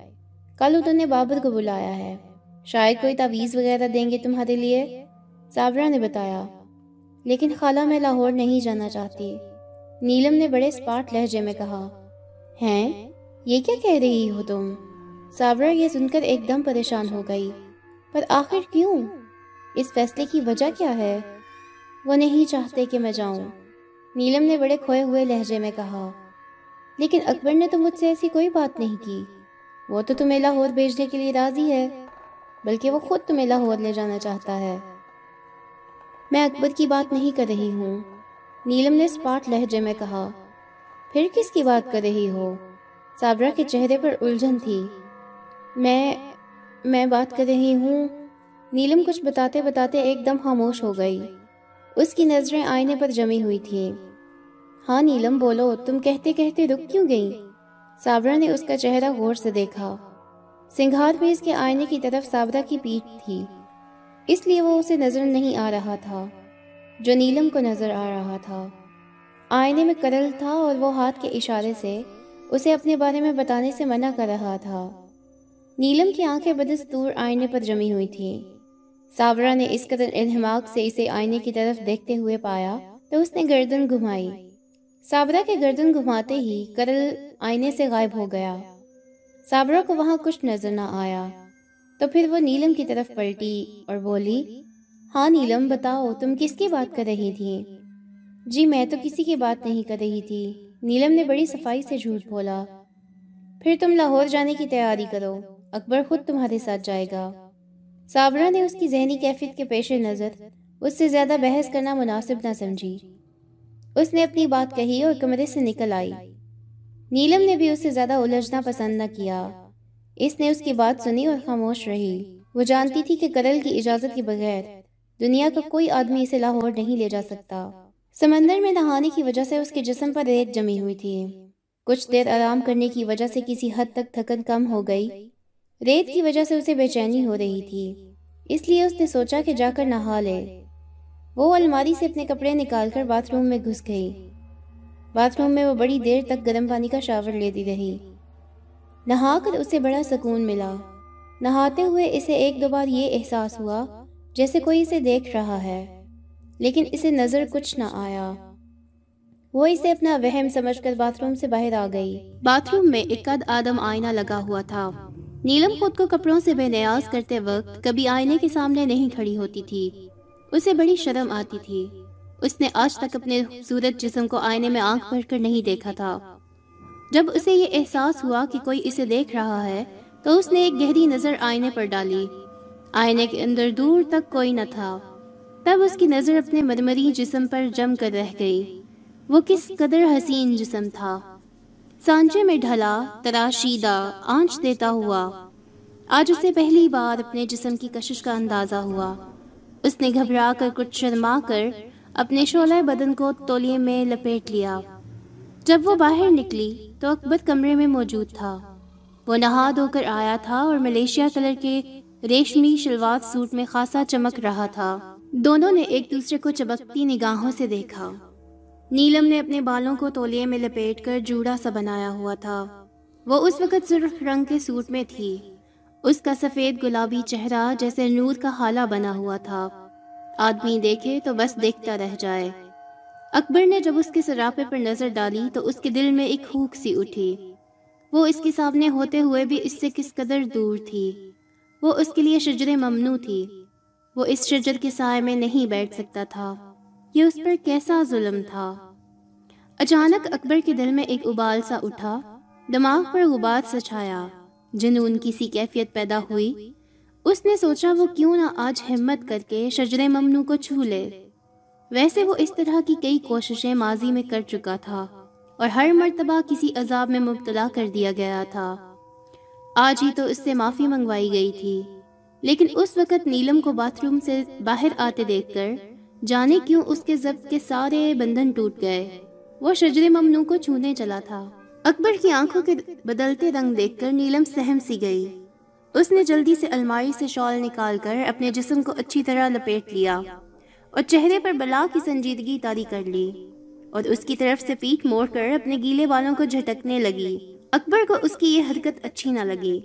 کل انہوں نے بابر کو بلایا ہے، شاید کوئی تعویذ وغیرہ دیں گے تمہارے لیے، صابرہ نے بتایا۔ لیکن خالہ میں لاہور نہیں جانا چاہتی، نیلم نے بڑے اسپاٹ لہجے میں کہا۔ ہیں، یہ کیا کہہ رہی ہو تم؟ صابرہ یہ سن کر ایک دم پریشان ہو گئی۔ پر آخر کیوں؟ اس فیصلے کی وجہ کیا ہے؟ وہ نہیں چاہتے کہ میں جاؤں، نیلم نے بڑے کھوئے ہوئے لہجے میں کہا۔ لیکن اکبر نے تو مجھ سے ایسی کوئی بات نہیں کی، وہ تو تمہیں لاہور بھیجنے کے لیے راضی ہے، بلکہ وہ خود تمہیں لاہور لے جانا چاہتا ہے۔ میں اکبر کی بات نہیں کر رہی ہوں، نیلم نے اسپاٹ لہجے میں کہا۔ پھر کس کی بات کر رہی ہو؟ صابرہ کے چہرے پر الجھن تھی۔ میں بات کر رہی ہوں، نیلم کچھ بتاتے بتاتے ایک دم خاموش ہو گئی۔ اس کی نظریں آئینے پر جمی ہوئی تھیں۔ ہاں نیلم بولو، تم کہتے کہتے رک کیوں گئی؟ صابرہ نے اس کا چہرہ غور سے دیکھا، سنگھار میں اس کے آئینے کی طرف صابرہ کی پیٹھ تھی، اس لیے وہ اسے نظر نہیں آ رہا تھا جو نیلم کو نظر آ رہا تھا۔ آئینے میں کرل تھا اور وہ ہاتھ کے اشارے سے اسے اپنے بارے میں بتانے سے منع کر رہا تھا۔ نیلم کی آنکھیں بدستور آئینے پر جمی ہوئی تھیں۔ صابرہ نے اس قدر انہماک سے اسے آئینے کی طرف دیکھتے ہوئے پایا تو اس نے گردن گھمائی۔ صابرہ کے گردن گھماتے ہی کرل آئینے سے غائب ہو گیا۔ صابرہ کو وہاں کچھ نظر نہ آیا تو پھر وہ نیلم کی طرف پلٹی اور بولی، ہاں نیلم بتاؤ، تم کس کی بات کر رہی تھی؟ جی میں تو کسی کی بات نہیں کر رہی تھی، نیلم نے بڑی صفائی سے جھوٹ بولا۔ پھر تم لاہور جانے کی تیاری کرو، اکبر خود تمہارے ساتھ جائے گا۔ صابرہ نے اس کی ذہنی کیفیت کے پیش نظر اس سے زیادہ بحث کرنا مناسب نہ سمجھی۔ اس نے اپنی بات کہی اور کمرے سے نکل آئی۔ نیلم نے بھی اسے زیادہ الجھنا پسند نہ کیا۔ اس نے اس کی بات سنی اور خاموش رہی۔ وہ جانتی تھی کہ کرل کی اجازت کے بغیر دنیا کا کوئی آدمی اسے لاہور نہیں لے جا سکتا۔ سمندر میں نہانے کی وجہ سے اس کے جسم پر ریت جمی ہوئی تھی۔ کچھ دیر آرام کرنے کی وجہ سے کسی حد تک تھکن کم ہو گئی۔ ریت کی وجہ سے اسے بے چینی ہو رہی تھی، اس لیے اس نے سوچا کہ جا کر نہا لے۔ وہ الماری سے اپنے کپڑے نکال کر باتھ روم میں گھس گئی۔ باتھ روم میں وہ بڑی دیر تک گرم پانی کا شاور لیتی رہی۔ نہا کر اسے بڑا سکون ملا۔ نہاتے ہوئے اسے ایک دو بار یہ احساس ہوا جیسے کوئی اسے دیکھ رہا ہے، لیکن اسے نظر کچھ نہ آیا۔ وہ اسے اپنا وہم سمجھ کر باتھ روم سے باہر آ گئی۔ باتھ روم میں ایک قد آدم آئینہ لگا ہوا تھا۔ نیلم خود کو کپڑوں سے بے نیاز کرتے وقت کبھی آئینے کے سامنے نہیں کھڑی ہوتی تھی، اسے بڑی شرم آتی تھی۔ اس نے آج تک اپنے خوبصورت جسم کو آئینے میں آنکھ بھر کر نہیں دیکھا تھا۔ جب اسے یہ احساس ہوا کہ کوئی اسے دیکھ رہا ہے تو اس نے ایک گہری نظر آئینے پر ڈالی۔ آئینے کے اندر دور تک کوئی نہ تھا۔ تب اس کی نظر اپنے مرمری جسم پر جم کر رہ گئی۔ وہ کس قدر حسین جسم تھا، سانچے میں ڈھلا، تراشیدہ، آنچ دیتا ہوا۔ آج اسے پہلی بار اپنے جسم کی کشش کا اندازہ ہوا۔ اس نے گھبرا کر کچھ شرما کر اپنے شعلہ بدن کو تولیے میں لپیٹ لیا۔ جب وہ باہر نکلی تو اکبر کمرے میں موجود تھا۔ وہ نہا دھو کر آیا تھا اور ملیشیا کلر کے ریشمی شلوار سوٹ میں خاصا چمک رہا تھا۔ دونوں نے ایک دوسرے کو چمکتی نگاہوں سے دیکھا۔ نیلم نے اپنے بالوں کو تولیے میں لپیٹ کر جوڑا سا بنایا ہوا تھا۔ وہ اس وقت سرخ رنگ کے سوٹ میں تھی۔ اس کا سفید گلابی چہرہ جیسے نور کا حالہ بنا ہوا تھا، آدمی دیکھے تو بس دیکھتا رہ جائے۔ اکبر نے جب اس کے سراپے پر نظر ڈالی تو اس کے دل میں ایک ہوک سی اٹھی۔ وہ اس کے سامنے ہوتے ہوئے بھی اس سے کس قدر دور تھی۔ وہ اس کے لیے شجر ممنوع تھی، وہ اس شجر کے سائے میں نہیں بیٹھ سکتا تھا۔ یہ اس پر کیسا ظلم تھا۔ اچانک اکبر کے دل میں ایک ابال سا اٹھا، دماغ پر غبار سا چھایا، جنون کی سی کیفیت پیدا ہوئی۔ اس نے سوچا وہ کیوں نہ آج ہمت کر کے شجر ممنوع کو چھو لے۔ ویسے وہ اس طرح کی کئی کوششیں ماضی میں کر چکا تھا اور ہر مرتبہ کسی عذاب میں مبتلا کر دیا گیا تھا۔ آج ہی تو اس سے معافی منگوائی گئی تھی، لیکن اس وقت نیلم کو باتھ روم سے باہر آتے دیکھ کر جانے کیوں اس کے ضبط کے سارے بندھن ٹوٹ گئے۔ وہ شجر ممنوع کو چھونے چلا تھا۔ اکبر کی آنکھوں کے بدلتے رنگ دیکھ کر نیلم سہم سی گئی۔ اس نے جلدی سے الماری سے شال نکال کر اپنے جسم کو اچھی طرح لپیٹ لیا اور چہرے پر بلا کی سنجیدگی طاری کر لی اور اس کی طرف سے پیٹ موڑ کر اپنے گیلے بالوں کو جھٹکنے لگی۔ اکبر کو اس کی یہ حرکت اچھی نہ لگی۔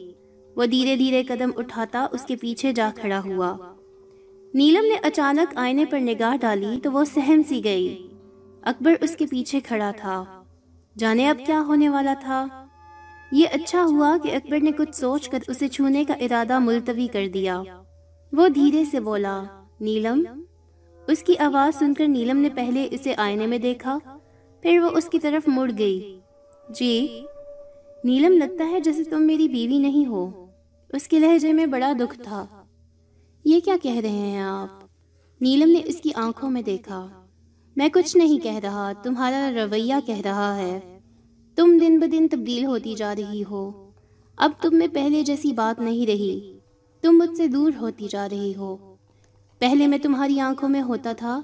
وہ دھیرے دھیرے قدم اٹھاتا اس کے پیچھے جا کھڑا ہوا۔ نیلم نے اچانک آئینے پر نگاہ ڈالی تو وہ سہم سی گئی۔ اکبر اس کے پیچھے کھڑا تھا، جانے اب کیا ہونے والا تھا۔ یہ اچھا ہوا کہ اکبر نے کچھ سوچ کر اسے چھونے کا ارادہ ملتوی کر دیا۔ وہ دھیرے سے بولا، نیلم۔ اس کی آواز سن کر نیلم نے پہلے اسے آئینے میں دیکھا، پھر وہ اس کی طرف مڑ گئی۔ جی نیلم، لگتا ہے جیسے تم میری بیوی نہیں ہو۔ اس کے لہجے میں بڑا دکھ تھا۔ یہ کیا کہہ رہے ہیں آپ؟ نیلم نے اس کی آنکھوں میں دیکھا۔ میں کچھ نہیں کہہ رہا، تمہارا رویہ کہہ رہا ہے۔ تم دن بدن تبدیل ہوتی جا رہی ہو، اب تم میں پہلے جیسی بات نہیں رہی، تم مجھ سے دور ہوتی جا رہی ہو۔ پہلے میں تمہاری آنکھوں میں ہوتا تھا،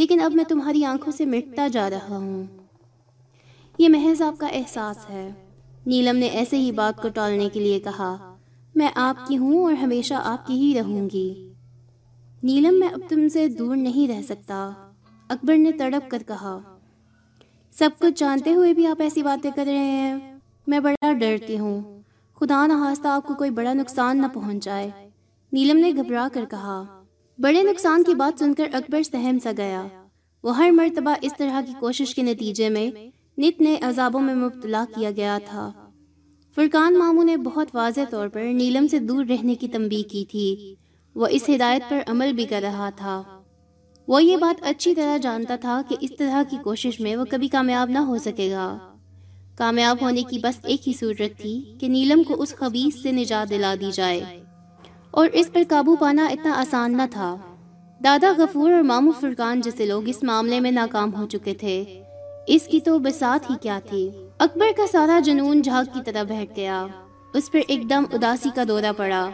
لیکن اب میں تمہاری آنکھوں سے مٹتا جا رہا ہوں۔ یہ محض آپ کا احساس ہے۔ نیلم نے ایسے ہی بات کو ٹالنے کے لیے کہا۔ میں آپ کی ہوں اور ہمیشہ آپ کی ہی رہوں گی۔ نیلم، میں اب تم سے دور نہیں رہ سکتا، اکبر نے تڑپ کر کہا۔ سب کچھ جانتے ہوئے بھی آپ ایسی باتیں کر رہے ہیں، میں بڑا ڈرتی ہوں، خدا نخواستہ آپ کو کوئی بڑا نقصان نہ پہنچ جائے۔ نیلم نے گھبرا کر کہا۔ بڑے نقصان کی بات سن کر اکبر سہم سا گیا۔ وہ ہر مرتبہ اس طرح کی کوشش کے نتیجے میں نت نے عذابوں میں مبتلا کیا گیا تھا۔ فرقان ماموں نے بہت واضح طور پر نیلم سے دور رہنے کی تنبیہ کی تھی۔ وہ اس ہدایت پر عمل بھی کر رہا تھا۔ وہ یہ بات اچھی طرح جانتا تھا کہ اس طرح کی کوشش میں وہ کبھی کامیاب نہ ہو سکے گا۔ کامیاب ہونے کی بس ایک ہی صورت تھی کہ نیلم کو اس خبیث سے نجات دلا دی جائے، اور اس پر قابو پانا اتنا آسان نہ تھا۔ دادا غفور اور ماموں فرقان جیسے لوگ اس معاملے میں ناکام ہو چکے تھے، اس کی تو بسات ہی کیا تھی۔ اکبر کا سارا جنون جھاگ کی طرح بہک گیا۔ اس پر ایک دم اداسی کا دورہ پڑا۔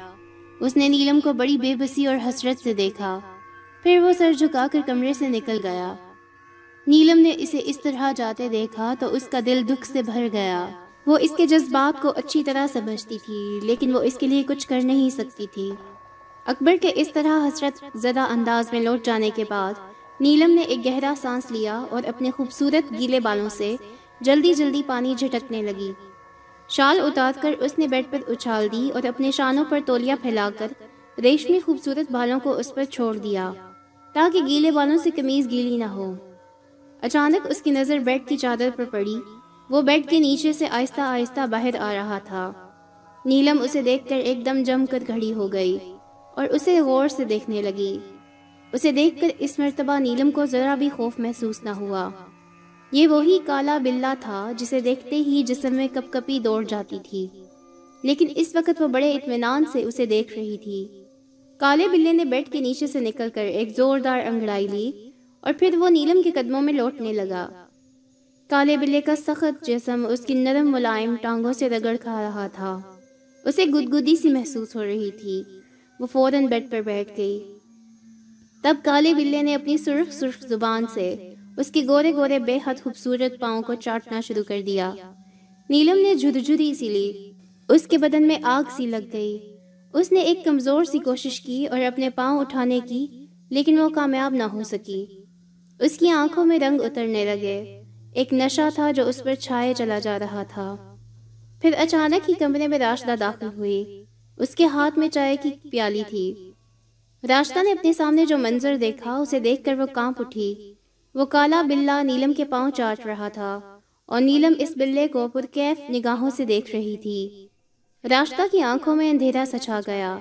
اس نے نیلم کو بڑی بے بسی اور حسرت سے دیکھا، پھر وہ سر جھکا کر کمرے سے نکل گیا۔ نیلم نے اسے اس طرح جاتے دیکھا تو اس کا دل دکھ سے بھر گیا۔ وہ اس کے جذبات کو اچھی طرح سمجھتی تھی، لیکن وہ اس کے لیے کچھ کر نہیں سکتی تھی۔ اکبر کے اس طرح حسرت زدہ انداز میں لوٹ جانے کے بعد نیلم نے ایک گہرا سانس لیا اور اپنے خوبصورت گیلے بالوں سے جلدی جلدی پانی جھٹکنے لگی۔ شال اتار کر اس نے بیڈ پر اچھال دی اور اپنے شانوں پر تولیہ پھیلا کر ریشمی خوبصورت بالوں کو اس پر چھوڑ دیا تاکہ گیلے بالوں سے قمیض گیلی نہ ہو۔ اچانک اس کی نظر بیڈ کی چادر پر پڑی۔ وہ بیڈ کے نیچے سے آہستہ آہستہ باہر آ رہا تھا۔ نیلم اسے دیکھ کر ایک دم جم کر کھڑی ہو گئی اور اسے غور سے دیکھنے لگی۔ اسے دیکھ کر اس مرتبہ نیلم کو ذرا بھی خوف محسوس نہ ہوا۔ یہ وہی کالا بلا تھا جسے دیکھتے ہی جسم میں کپ کپی دوڑ جاتی تھی، لیکن اس وقت وہ بڑے اطمینان سے اسے دیکھ رہی تھی۔ کالے بلے نے بیڈ کے نیچے سے نکل کر ایک زوردار انگڑائی لی اور پھر وہ نیلم کے قدموں میں لوٹنے لگا۔ کالے بلے کا سخت جسم اس کی نرم ملائم ٹانگوں سے رگڑ کھا رہا تھا۔ اسے گدگدی سی محسوس ہو رہی تھی۔ وہ فوراً بیڈ پر بیٹھ گئی۔ تب کالے بلے نے اپنی سرخ سرخ زبان سے اس کے گورے گورے بے حد خوبصورت پاؤں کو چاٹنا شروع کر دیا۔ نیلم نے جھرجھری سی لی۔ اس کے بدن میں آگ سی لگ گئی۔ اس نے ایک کمزور سی کوشش کی اور اپنے پاؤں اٹھانے کی، لیکن وہ کامیاب نہ ہو سکی۔ اس کی آنکھوں میں رنگ اترنے لگے۔ ایک نشہ تھا جو اس پر چھائے چلا جا رہا تھا۔ پھر اچانک ہی کمرے میں راشدہ داخل ہوئی۔ اس کے ہاتھ میں چائے کی پیالی تھی۔ راشدہ نے اپنے سامنے جو منظر دیکھا اسے دیکھ کر وہ کانپ اٹھی۔ وہ کالا بلا نیلم کے پاؤں چاٹ رہا تھا اور نیلم اس بلے کو پرکیف نگاہوں سے دیکھ رہی تھی۔ راشدہ کی آنکھوں میں اندھیرا سچا گیا۔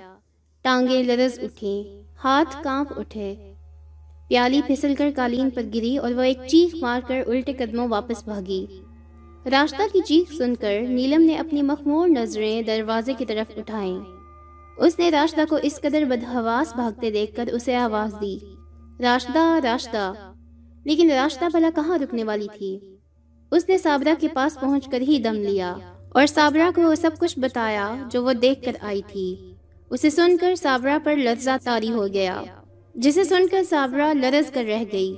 ٹانگیں لرز اٹھیں، ہاتھ کانپ اٹھے۔ پیالی پھسل کر قالین پر گری اور وہ ایک چیخ مار کر الٹے قدموں واپس بھاگی۔ راشدہ کی چیخ سن کر نیلم نے اپنی مخمور نظریں دروازے کی طرف اٹھائیں۔ اس نے راشدہ کو اس قدر بدحواس بھاگتے دیکھ کر اسے آواز دی، راشدہ راشدہ، لیکن راشدہ بھلا کہاں رکنے والی تھی۔ اس نے صابرہ کے پاس پہنچ کر ہی دم لیا اور صابرہ کو وہ سب کچھ بتایا جو وہ دیکھ کر آئی تھی۔ اسے سن کر صابرہ پر لرزہ طاری ہو گیا، جسے سن کر صابرہ لرز کر رہ گئی۔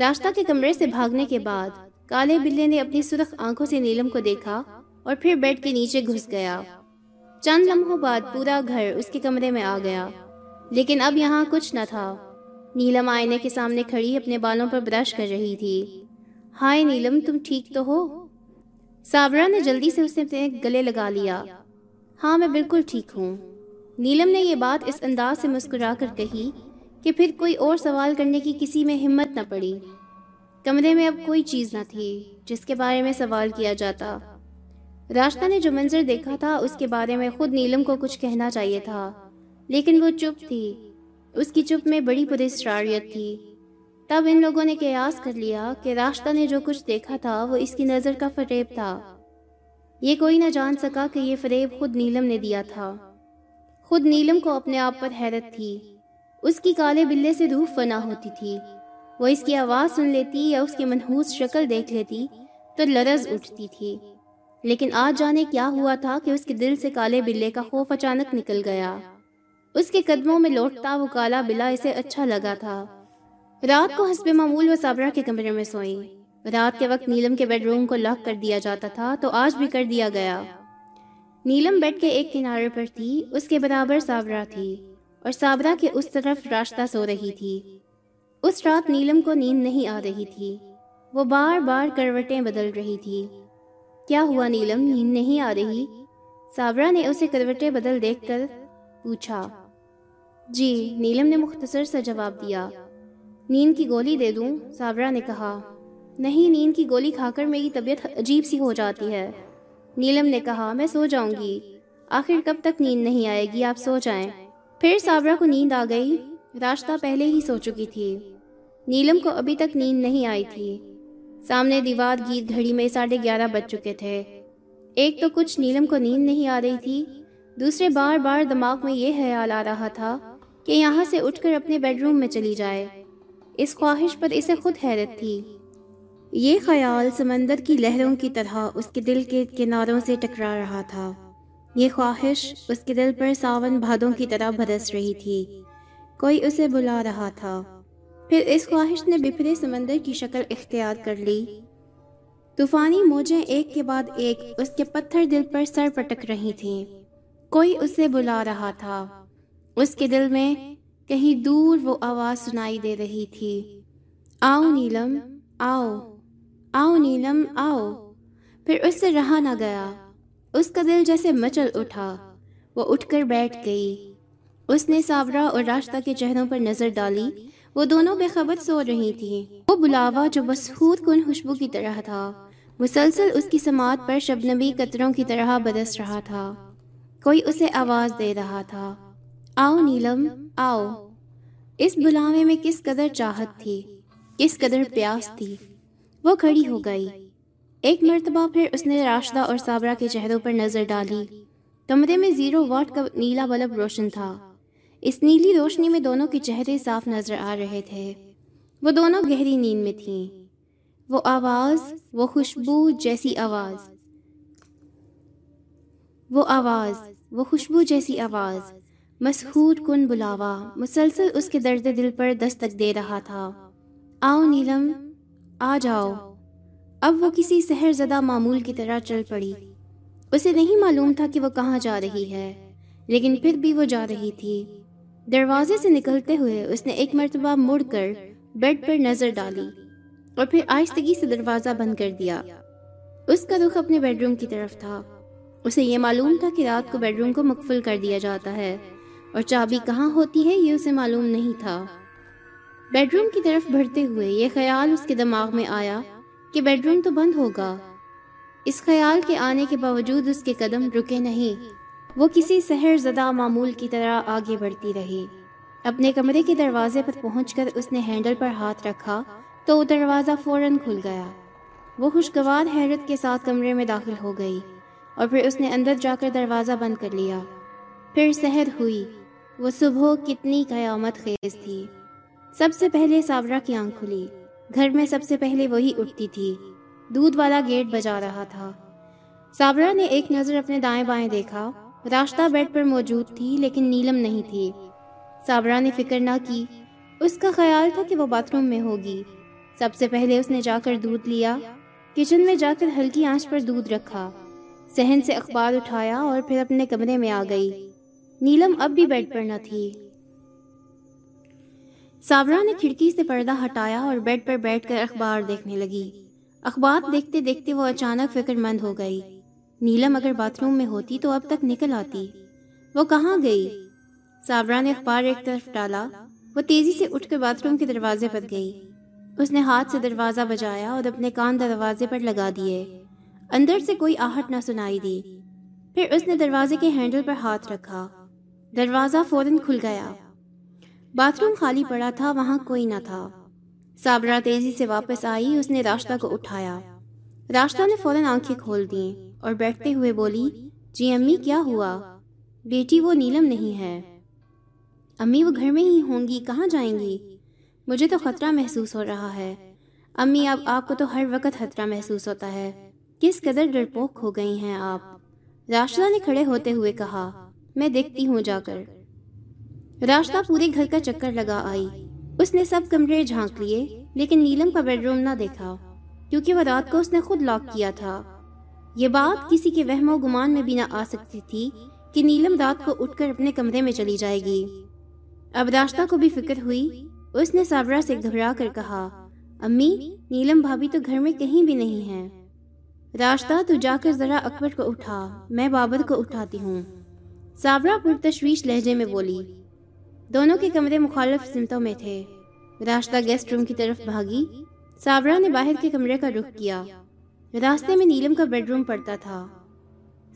راشدہ کے کمرے سے بھاگنے کے بعد کالے بلے نے اپنی سرخ آنکھوں سے نیلم کو دیکھا اور پھر بیڈ کے نیچے گھس گیا۔ چند لمحوں بعد پورا گھر اس کے کمرے میں آ گیا، لیکن اب یہاں کچھ نہ تھا۔ نیلم آئینے کے سامنے کھڑی اپنے بالوں پر برش کر رہی تھی۔ ہائے نیلم، تم ٹھیک تو ہو؟ صابرہ نے جلدی سے اسے اپنے گلے لگا لیا۔ ہاں، میں بالکل ٹھیک ہوں۔ نیلم نے یہ بات اس انداز سے مسکرا کر کہی کہ پھر کوئی اور سوال کرنے کی کسی میں ہمت نہ پڑی۔ کمرے میں اب کوئی چیز نہ تھی جس کے بارے میں سوال کیا جاتا۔ راشدہ نے جو منظر دیکھا تھا اس کے بارے میں خود نیلم کو کچھ کہنا چاہیے تھا، لیکن وہ چپ تھی۔ اس کی چپ میں بڑی پراسراریت تھی۔ تب ان لوگوں نے قیاس کر لیا کہ راشدہ نے جو کچھ دیکھا تھا وہ اس کی نظر کا فریب تھا۔ یہ کوئی نہ جان سکا کہ یہ فریب خود نیلم نے دیا تھا۔ خود نیلم کو اپنے آپ پر حیرت تھی۔ اس کی کالے بلے سے روح فنا ہوتی تھی۔ وہ اس کی آواز سن لیتی یا اس کی منحوس شکل دیکھ لیتی تو لرز اٹھتی تھی، لیکن آج جانے کیا ہوا تھا کہ اس کے دل سے کالے بلے کا خوف اچانک نکل گیا۔ اس کے قدموں میں لوٹتا وہ کالا بلا اسے اچھا لگا تھا۔ رات کو حسب معمول وہ صابرہ کے کمرے میں سوئیں۔ رات کے وقت نیلم کے بیڈ روم کو لاک کر دیا جاتا تھا تو آج بھی کر دیا گیا۔ نیلم بیڈ کے ایک کنارے پر تھی، اس کے برابر صابرہ تھی اور صابرہ کے اس طرف راشدہ سو رہی تھی۔ اس رات نیلم کو نیند نہیں آ رہی تھی۔ وہ بار بار کروٹیں بدل رہی تھی۔ کیا ہوا نیلم، نیند نہیں آ رہی؟ صابرہ نے اسے کروٹیں بدل دیکھ کر پوچھا۔ جی، نیلم نے مختصر سا جواب دیا۔ نیند کی گولی دے دوں؟ صابرہ نے کہا۔ نہیں، نیند کی گولی کھا کر میری طبیعت عجیب سی ہو جاتی ہے، نیلم نے کہا۔ میں سو جاؤں گی، آخر کب تک نیند نہیں آئے گی، آپ سو جائیں۔ پھر صابرہ کو نیند آ گئی۔ راشدہ پہلے ہی سو چکی تھی، نیلم کو ابھی تک نیند نہیں آئی تھی۔ سامنے دیوار گیر گھڑی میں 11:30 بج چکے تھے۔ ایک تو کچھ نیلم کو نیند نہیں آ رہی تھی، دوسرے بار بار دماغ میں یہ خیال آ رہا تھا کہ یہاں سے اٹھ کر اپنے بیڈ روم میں چلی جائے۔ اس خواہش پر اسے خود حیرت تھی۔ یہ خیال سمندر کی لہروں کی طرح اس کے دل کے کناروں سے ٹکرا رہا تھا۔ یہ خواہش اس کے دل پر ساون بھادوں کی طرح برس رہی تھی، کوئی اسے بلا رہا تھا۔ پھر اس خواہش نے بکھرے سمندر کی شکل اختیار کر لی۔ طوفانی موجیں ایک کے بعد ایک اس کے پتھر دل پر سر پٹک رہی تھیں، کوئی اسے بلا رہا تھا۔ اس کے دل میں کہیں دور وہ آواز سنائی دے رہی تھی، آؤ نیلم آؤ، آؤ نیلم آؤ۔ پھر اس سے رہا نہ گیا، اس کا دل جیسے مچل اٹھا، وہ اٹھ کر بیٹھ گئی۔ اس نے صابرہ اور راشدہ کے چہروں پر نظر ڈالی، وہ دونوں بے خبر سو رہی تھیں۔ وہ بلاوا جو بسحور کن خوشبو کی طرح تھا، مسلسل اس کی سماعت پر شبنمی قطروں کی طرح برس رہا تھا۔ کوئی اسے آواز دے رہا تھا، آؤ نیلم آؤ۔ اس بلاوے میں کس قدر چاہت تھی، کس قدر پیاس تھی۔ وہ کھڑی ہو گئی۔ ایک مرتبہ پھر اس نے راشدہ اور صابرہ کے چہروں پر نظر ڈالی۔ کمرے میں 0 واٹ کا نیلا بلب روشن تھا، اس نیلی روشنی میں دونوں کے چہرے صاف نظر آ رہے تھے۔ وہ دونوں گہری نیند میں تھیں۔ وہ آواز، وہ خوشبو جیسی آواز، وہ آواز، وہ خوشبو جیسی آواز، مسحور کن بلاوا مسلسل اس کے درد دل پر دستک دے رہا تھا، آؤ نیلم آ جاؤ۔ اب وہ کسی سحر زدہ معمول کی طرح چل پڑی۔ اسے نہیں معلوم تھا کہ وہ کہاں جا رہی ہے، لیکن پھر بھی وہ جا رہی تھی۔ دروازے سے نکلتے ہوئے اس نے ایک مرتبہ مڑ کر بیڈ پر نظر ڈالی اور پھر آہستگی سے دروازہ بند کر دیا۔ اس کا رخ اپنے بیڈ روم کی طرف تھا۔ اسے یہ معلوم تھا کہ رات کو بیڈ روم کو مقفل کر دیا جاتا ہے اور چابی کہاں ہوتی ہے یہ اسے معلوم نہیں تھا۔ بیڈ روم کی طرف بڑھتے ہوئے یہ خیال اس کے دماغ میں آیا کہ بیڈ روم تو بند ہوگا۔ اس خیال کے آنے کے باوجود اس کے قدم رکے نہیں، وہ کسی سحر زدہ معمول کی طرح آگے بڑھتی رہی۔ اپنے کمرے کے دروازے پر پہنچ کر اس نے ہینڈل پر ہاتھ رکھا تو وہ دروازہ فوراً کھل گیا۔ وہ خوشگوار حیرت کے ساتھ کمرے میں داخل ہو گئی اور پھر اس نے اندر جا کر دروازہ بند کر لیا۔ پھر سحر ہوئی، وہ صبح کتنی قیامت خیز تھی۔ سب سے پہلے صابرہ کی آنکھ کھلی۔ گھر میں سب سے پہلے وہی اٹھتی تھی۔ دودھ والا گیٹ بجا رہا تھا۔ صابرہ نے ایک نظر اپنے دائیں بائیں دیکھا، راشدہ بیڈ پر موجود تھی لیکن نیلم نہیں تھی۔ صابرہ نے فکر نہ کی، اس کا خیال تھا کہ وہ باتھ روم میں ہوگی۔ سب سے پہلے اس نے جا کر دودھ لیا، کچن میں جا کر ہلکی آنچ پر دودھ رکھا، صحن سے اخبار اٹھایا اور پھر اپنے کمرے میں آ گئی۔ نیلم اب بھی بیڈ پر نہ تھی۔ صابرہ نے کھڑکی سے پردہ ہٹایا اور بیڈ پر بیٹھ کر اخبار دیکھنے لگی۔ اخبار دیکھتے دیکھتے وہ اچانک فکر مند ہو گئی۔ نیلم اگر باتھ روم میں ہوتی تو اب تک نکل آتی، وہ کہاں گئی؟ صابرہ نے اخبار ایک طرف ڈالا۔ وہ تیزی سے اٹھ کر باتھ روم کے دروازے پر گئی۔ اس نے ہاتھ سے دروازہ بجایا اور اپنے کان دروازے پر لگا دیے۔ اندر سے کوئی آہٹ نہ سنائی دی۔ پھر اس نے دروازے کے ہینڈل پر ہاتھ رکھا، دروازہ فوراً کھل گیا۔ باتھ روم خالی پڑا تھا، وہاں کوئی نہ تھا۔ صابرہ تیزی سے واپس آئی، اس نے راشدہ کو اٹھایا۔ راشدہ نے فوراً آنکھیں کھول دیں اور بیٹھتے ہوئے بولی، جی امی کیا ہوا؟ بیٹی وہ نیلم نہیں ہے۔ امی وہ گھر میں ہی ہوں گی، کہاں جائیں گی؟ مجھے تو خطرہ محسوس ہو رہا ہے۔ امی اب آپ کو تو ہر وقت خطرہ محسوس ہوتا ہے، کس قدر ڈرپوک ہو گئی ہیں آپ، راشدہ نے کھڑے ہوتے ہوئے کہا۔ میں دیکھتی ہوں جا کر۔ راشدہ پورے گھر کا چکر لگا آئی۔ اس نے سب کمرے جھانک لیے لیکن نیلم کا بیڈ روم نہ دیکھا، کیونکہ وہ رات کو اس نے خود لاک کیا تھا۔ یہ بات کسی کے وہم و گمان میں بھی نہ آ سکتی تھی کہ نیلم رات کو اٹھ کر اپنے کمرے میں چلی جائے گی۔ اب راشدہ کو بھی فکر ہوئی۔ اس نے صابرہ سے گھبرا کر کہا، امی نیلم بھابھی تو گھر میں کہیں بھی نہیں ہیں۔ راشدہ تو جا کر ذرا اکبر کو اٹھا، میں بابر کو اٹھاتی ہوں، صابرہ پرتشویش لہجے میں بولی۔ دونوں کے کمرے مخالف سمتوں میں تھے۔ راشدہ گیسٹ روم کی طرف بھاگی، صابرہ نے باہر کے کمرے کا رخ کیا۔ راستے میں نیلم کا بیڈ روم پڑتا تھا۔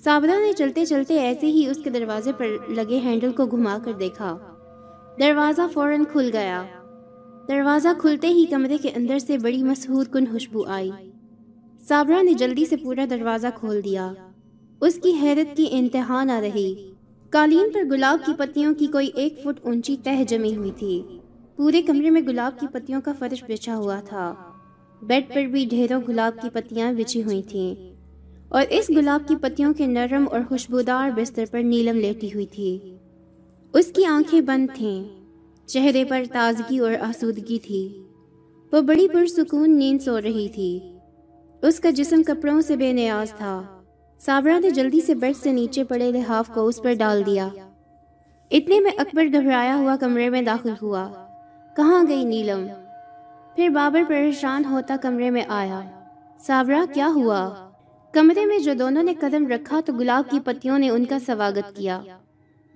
صابرہ نے چلتے چلتے ایسے ہی اس کے دروازے پر لگے ہینڈل کو گھما کر دیکھا، دروازہ فوراً کھل گیا۔ دروازہ کھلتے ہی کمرے کے اندر سے بڑی مسحور کن خوشبو آئی۔ صابرہ نے جلدی سے پورا دروازہ کھول دیا۔ اس کی حیرت کی انتہا نہ رہی۔ قالین پر گلاب کی پتیوں کی کوئی 1 فٹ اونچی تہہ جمی ہوئی تھی۔ پورے کمرے میں گلاب کی پتیوں کا فرش بچھا ہوا تھا۔ بیڈ پر بھی ڈھیروں گلاب کی پتیاں بچھی ہوئی تھیں اور اس گلاب کی پتیوں کے نرم اور خوشبودار بستر پر نیلم لیٹی ہوئی تھی۔ اس کی آنکھیں بند تھیں، چہرے پر تازگی اور آسودگی تھی، وہ بڑی پرسکون نیند سو رہی تھی۔ اس کا جسم کپڑوں سے بے نیاز تھا۔ صابرہ نے جلدی سے بیڈ سے نیچے پڑے لحاف کو اس پر ڈال دیا۔ اتنے میں اکبر گھبرایا ہوا کمرے میں داخل ہوا، کہاں گئی نیلم؟ پھر بابر پریشان ہوتا کمرے میں آیا، صابرہ کیا ہوا؟ کمرے میں جو دونوں نے قدم رکھا تو گلاب کی پتیوں نے ان کا سواگت کیا۔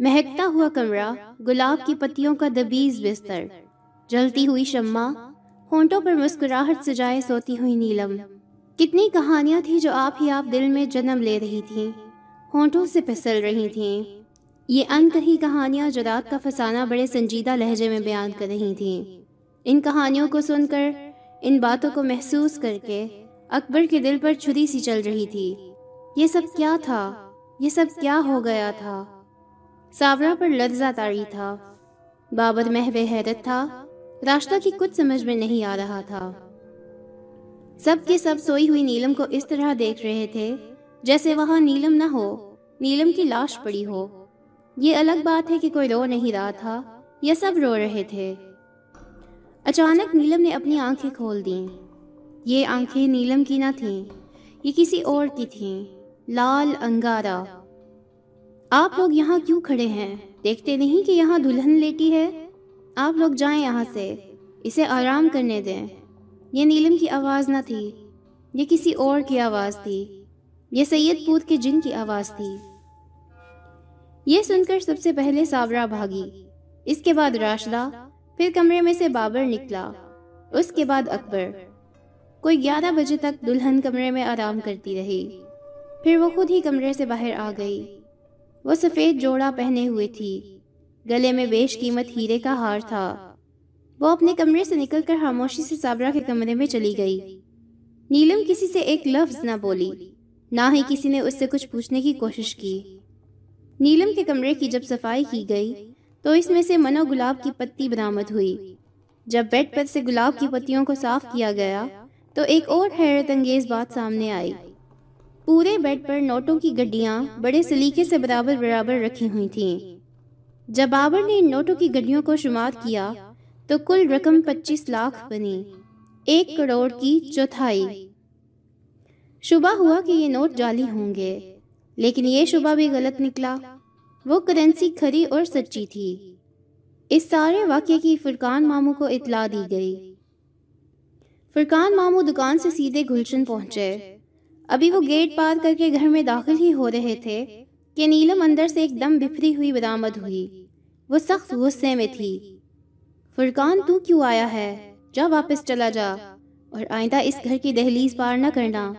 مہکتا ہوا کمرہ، گلاب کی پتیوں کا دبیز بستر، جلتی ہوئی شمع، ہونٹوں پر مسکراہٹ سجائے سوتی ہوئی نیلم۔ کتنی کہانیاں تھیں جو آپ ہی آپ دل میں جنم لے رہی تھیں، ہونٹوں سے پھسل رہی تھیں۔ یہ ان کہی کہانیاں جو رات کا فسانہ بڑے سنجیدہ لہجے میں بیان کر رہی تھیں۔ ان کہانیوں کو سن کر، ان باتوں کو محسوس کر کے اکبر کے دل پر چھری سی چل رہی تھی۔ یہ سب کیا تھا؟ یہ سب کیا ہو گیا تھا؟ صابرہ پر لرزہ طاری تھا، بابر محو حیرت تھا، راشدہ کی کچھ سمجھ میں نہیں آ رہا تھا۔ سب کے سب سوئی ہوئی نیلم کو اس طرح دیکھ رہے تھے جیسے وہاں نیلم نہ ہو، نیلم کی لاش پڑی ہو۔ یہ الگ بات ہے کہ کوئی رو نہیں رہا تھا، یہ سب رو رہے تھے۔ اچانک نیلم نے اپنی آنکھیں کھول دیں۔ یہ آنکھیں نیلم کی نہ تھیں، یہ کسی اور کی تھیں، لال انگارہ۔ آپ لوگ یہاں کیوں کھڑے ہیں؟ دیکھتے نہیں کہ یہاں دلہن لیٹی ہے؟ آپ لوگ جائیں یہاں سے، اسے آرام کرنے دیں۔ یہ نیلم کی آواز نہ تھی، یہ کسی اور کی آواز تھی، یہ سید پوت کے جن کی آواز تھی۔ یہ سن کر سب سے پہلے صابرہ بھاگی، اس کے بعد راشدہ، پھر کمرے میں سے بابر نکلا، اس کے بعد اکبر۔ کوئی 11 بجے تک دلہن کمرے میں آرام کرتی رہی، پھر وہ خود ہی کمرے سے باہر آ گئی۔ وہ سفید جوڑا پہنے ہوئے تھی، گلے میں بیش قیمت ہیرے کا ہار تھا۔ وہ اپنے کمرے سے نکل کر خاموشی سے صابرہ کے کمرے میں چلی گئی۔ نیلم کسی سے ایک لفظ نہ بولی، نہ ہی کسی نے اس سے کچھ پوچھنے کی کوشش کی۔ نیلم کے کمرے کی جب صفائی کی گئی تو اس میں سے منو گلاب کی پتی برآمد ہوئی۔ جب بیڈ پر سے گلاب کی پتیوں کو صاف کیا گیا تو ایک اور حیرت انگیز بات سامنے آئی۔ پورے بیڈ پر نوٹوں کی گڈیاں بڑے سلیقے سے برابر برابر رکھی ہوئی تھیں۔ جب بابر نے ان نوٹوں کی گڈیوں کو شمار کیا تو کل رقم 25 لاکھ بنی، 1 کروڑ کی چوتھائی۔ شبہ ہوا کہ یہ نوٹ جعلی ہوں گے، لیکن یہ شبہ بھی غلط نکلا، وہ کرنسی کھری اور سچی تھی۔ اس سارے واقعے کی فرقان ماموں کو اطلاع دی گئی۔ فرقان ماموں دکان سے سیدھے گلشن پہنچے۔ ابھی وہ گیٹ پار کر کے گھر میں داخل ہی ہو رہے تھے کہ نیلم اندر سے ایک دم بھپری ہوئی برآمد ہوئی۔ وہ سخت غصے میں تھی۔ فرقان، تو کیوں آیا ہے؟ جا واپس چلا جا، اور آئندہ اس گھر کی دہلیز پار نہ کرنا،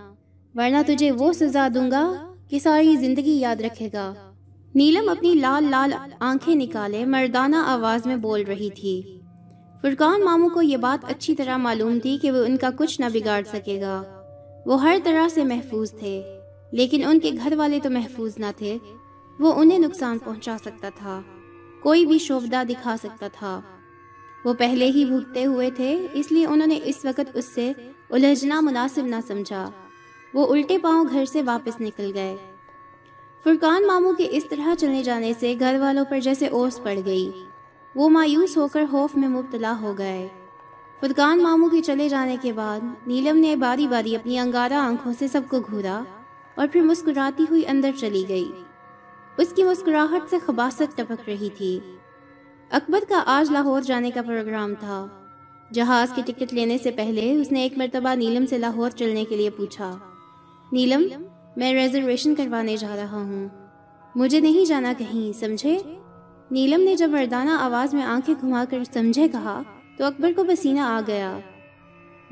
ورنہ تجھے وہ سزا دوں گا کہ ساری زندگی یاد رکھے گا۔ نیلم اپنی لال لال آنکھیں نکالے مردانہ آواز میں بول رہی تھی۔ فرقان ماموں کو یہ بات اچھی طرح معلوم تھی کہ وہ ان کا کچھ نہ بگاڑ سکے گا۔ وہ ہر طرح سے محفوظ تھے، لیکن ان کے گھر والے تو محفوظ نہ تھے۔ وہ انہیں نقصان پہنچا سکتا تھا، کوئی بھی شوبدہ دکھا سکتا تھا۔ وہ پہلے ہی بھوکتے ہوئے تھے، اس لیے انہوں نے اس وقت اس سے الجھنا مناسب نہ سمجھا۔ وہ الٹے پاؤں گھر سے واپس نکل گئے۔ فرقان ماموں کے اس طرح چلنے جانے سے گھر والوں پر جیسے اوس پڑ گئی۔ وہ مایوس ہو کر خوف میں مبتلا ہو گئے۔ فرقان ماموں کے چلے جانے کے بعد نیلم نے باری باری اپنی انگارہ آنکھوں سے سب کو گھورا اور پھر مسکراتی ہوئی اندر چلی گئی۔ اس کی مسکراہٹ سے خباثت ٹپک رہی تھی۔ اکبر کا آج لاہور جانے کا پروگرام تھا۔ جہاز کی ٹکٹ لینے سے پہلے اس نے ایک مرتبہ نیلم سے لاہور چلنے کے لیے پوچھا، نیلم، میں ریزرویشن کروانے جا رہا ہوں، مجھے نہیں جانا کہیں، سمجھے؟ نیلم نے جب مردانہ آواز میں آنکھیں گھما کر سمجھے کہا تو اکبر کو پسینہ آ گیا۔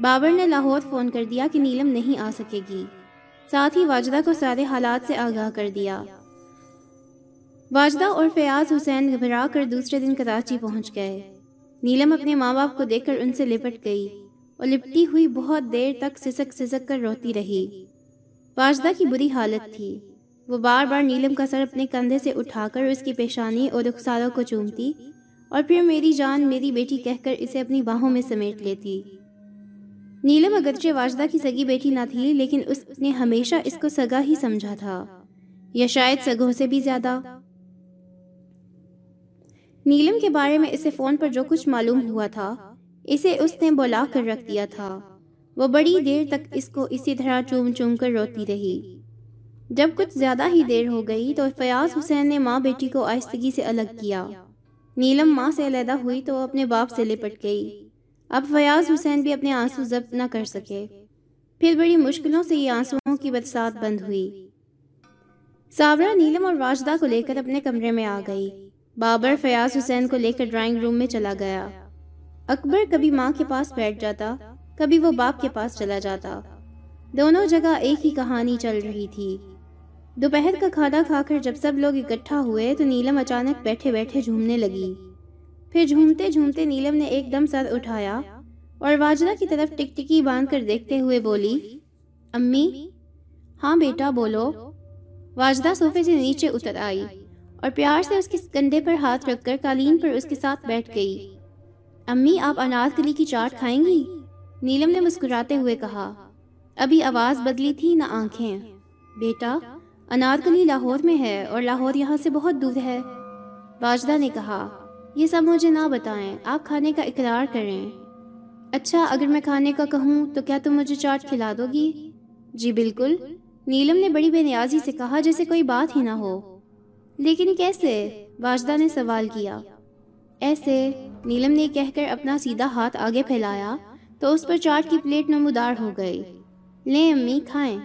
بابر نے لاہور فون کر دیا کہ نیلم نہیں آ سکے گی، ساتھ ہی واجدہ کو سارے حالات سے آگاہ کر دیا۔ واجدہ اور فیاض حسین گھبرا کر دوسرے دن کراچی پہنچ گئے۔ نیلم اپنے ماں باپ کو دیکھ کر ان سے لپٹ گئی اور لپٹی ہوئی بہت دیر تک سسک سسک کر روتی رہی۔ واجدہ کی بری حالت تھی، وہ بار بار نیلم کا سر اپنے کندھے سے اٹھا کر اس کی پیشانی اور رخساروں کو چومتی اور پھر میری جان میری بیٹی کہہ کر اسے اپنی باہوں میں سمیٹ لیتی۔ نیلم اگرچہ واجدہ کی سگی بیٹی نہ تھی لیکن اس نے ہمیشہ اس کو سگا ہی سمجھا تھا یا شاید سگوں سے بھی زیادہ۔ نیلم کے بارے میں اسے فون پر جو کچھ معلوم ہوا تھا اسے اس نے بلا کر رکھ دیا تھا۔ وہ بڑی دیر تک اس کو اسی طرح چوم چوم کر روتی رہی۔ جب کچھ زیادہ ہی دیر ہو گئی تو فیاض حسین نے ماں بیٹی کو آہستگی سے الگ کیا۔ نیلم ماں سے علیحدہ ہوئی تو وہ اپنے باپ سے لپٹ گئی۔ اب فیاض حسین بھی اپنے آنسو ضبط نہ کر سکے، پھر بڑی مشکلوں سے یہ آنسوؤں کی برسات بند ہوئی۔ صابرہ نیلم اور واجدہ کو لے کر اپنے کمرے میں آ گئی۔ بابر فیاض حسین کو لے کر ڈرائنگ روم میں چلا گیا۔ اکبر کبھی ماں کے پاس بیٹھ جاتا، کبھی وہ باپ کے پاس چلا جاتا، دونوں جگہ ایک ہی کہانی چل رہی تھی۔ دوپہر کا کھانا کھا کر جب سب لوگ اکٹھا ہوئے تو نیلم اچانک بیٹھے بیٹھے جھومنے لگی۔ پھر جھومتے جھومتے نیلم نے ایک دم سر اٹھایا اور واجدہ کی طرف ٹکٹکی باندھ کر دیکھتے ہوئے بولی، امی۔ ہاں بیٹا بولو۔ واجدہ صوفے سے نیچے اتر آئی اور پیار سے اس کے کندھے پر ہاتھ رکھ کر قالین پر اس کے ساتھ بیٹھ گئی۔ امی آپ انار کلی کی چاٹ کھائیں گی؟ نیلم نے مسکراتے ہوئے کہا۔ ابھی آواز بدلی تھی نہ آنکھیں۔ بیٹا انار کلی لاہور میں ہے اور لاہور یہاں سے بہت دور ہے، واجدہ نے کہا۔ یہ سب مجھے نہ بتائیں، آپ کھانے کا اقرار کریں۔ اچھا اگر میں کھانے کا کہوں تو کیا تم مجھے چاٹ کھلا دو گی؟ جی بالکل، نیلم نے بڑی بے نیازی سے کہا جیسے کوئی بات ہی نہ ہو۔ لیکن کیسے؟ واجدہ نے سوال کیا۔ ایسے، نیلم نے کہہ کر اپنا سیدھا ہاتھ آگے پھیلایا تو اس پر چاٹ کی پلیٹ نمودار ہو گئی۔ لیں امی کھائیں،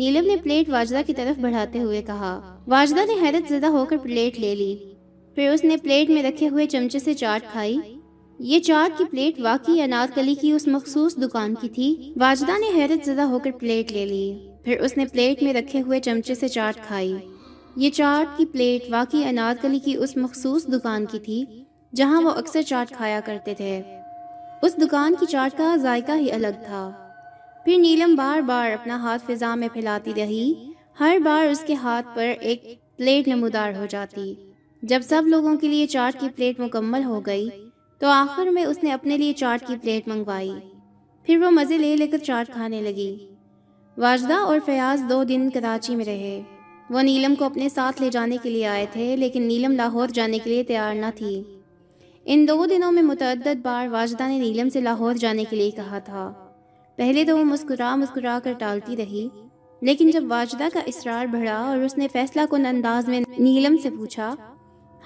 نیلم نے پلیٹ واجدہ کی طرف بڑھاتے ہوئے کہا۔ واجدہ نے حیرت زدہ ہو کر پلیٹ لے لی، پھر اس نے پلیٹ میں رکھے ہوئے چمچے سے چاٹ کھائی۔ یہ چاٹ کی پلیٹ واقعی انار کلی کی اس مخصوص دکان کی تھی۔ واجدہ نے حیرت زدہ ہو کر پلیٹ لے لی، پھر اس نے پلیٹ میں رکھے ہوئے چمچے سے چاٹ کھائی۔ یہ چاٹ کی پلیٹ واقعی انار کلی کی اس مخصوص دکان کی تھی جہاں وہ اکثر چاٹ کھایا کرتے تھے۔ اس دکان کی چاٹ کا ذائقہ ہی الگ تھا۔ پھر نیلم بار بار اپنا ہاتھ فضا میں پھیلاتی رہی، ہر بار اس کے ہاتھ پر ایک پلیٹ نمودار ہو جاتی۔ جب سب لوگوں کے لیے چاٹ کی پلیٹ مکمل ہو گئی تو آخر میں اس نے اپنے لیے چاٹ کی پلیٹ منگوائی۔ پھر وہ مزے لے لے کر چاٹ کھانے لگی۔ واجدہ اور فیاض 2 دن کراچی میں رہے۔ وہ نیلم کو اپنے ساتھ لے جانے کے لیے آئے تھے لیکن نیلم لاہور جانے کے لیے تیار نہ تھی۔ ان 2 دنوں میں متعدد بار واجدہ نے نیلم سے لاہور جانے کے لیے کہا تھا۔ پہلے تو وہ مسکرا کر ٹالتی رہی، لیکن جب واجدہ کا اصرار بڑھا اور اس نے فیصلہ کن انداز میں نیلم سے پوچھا،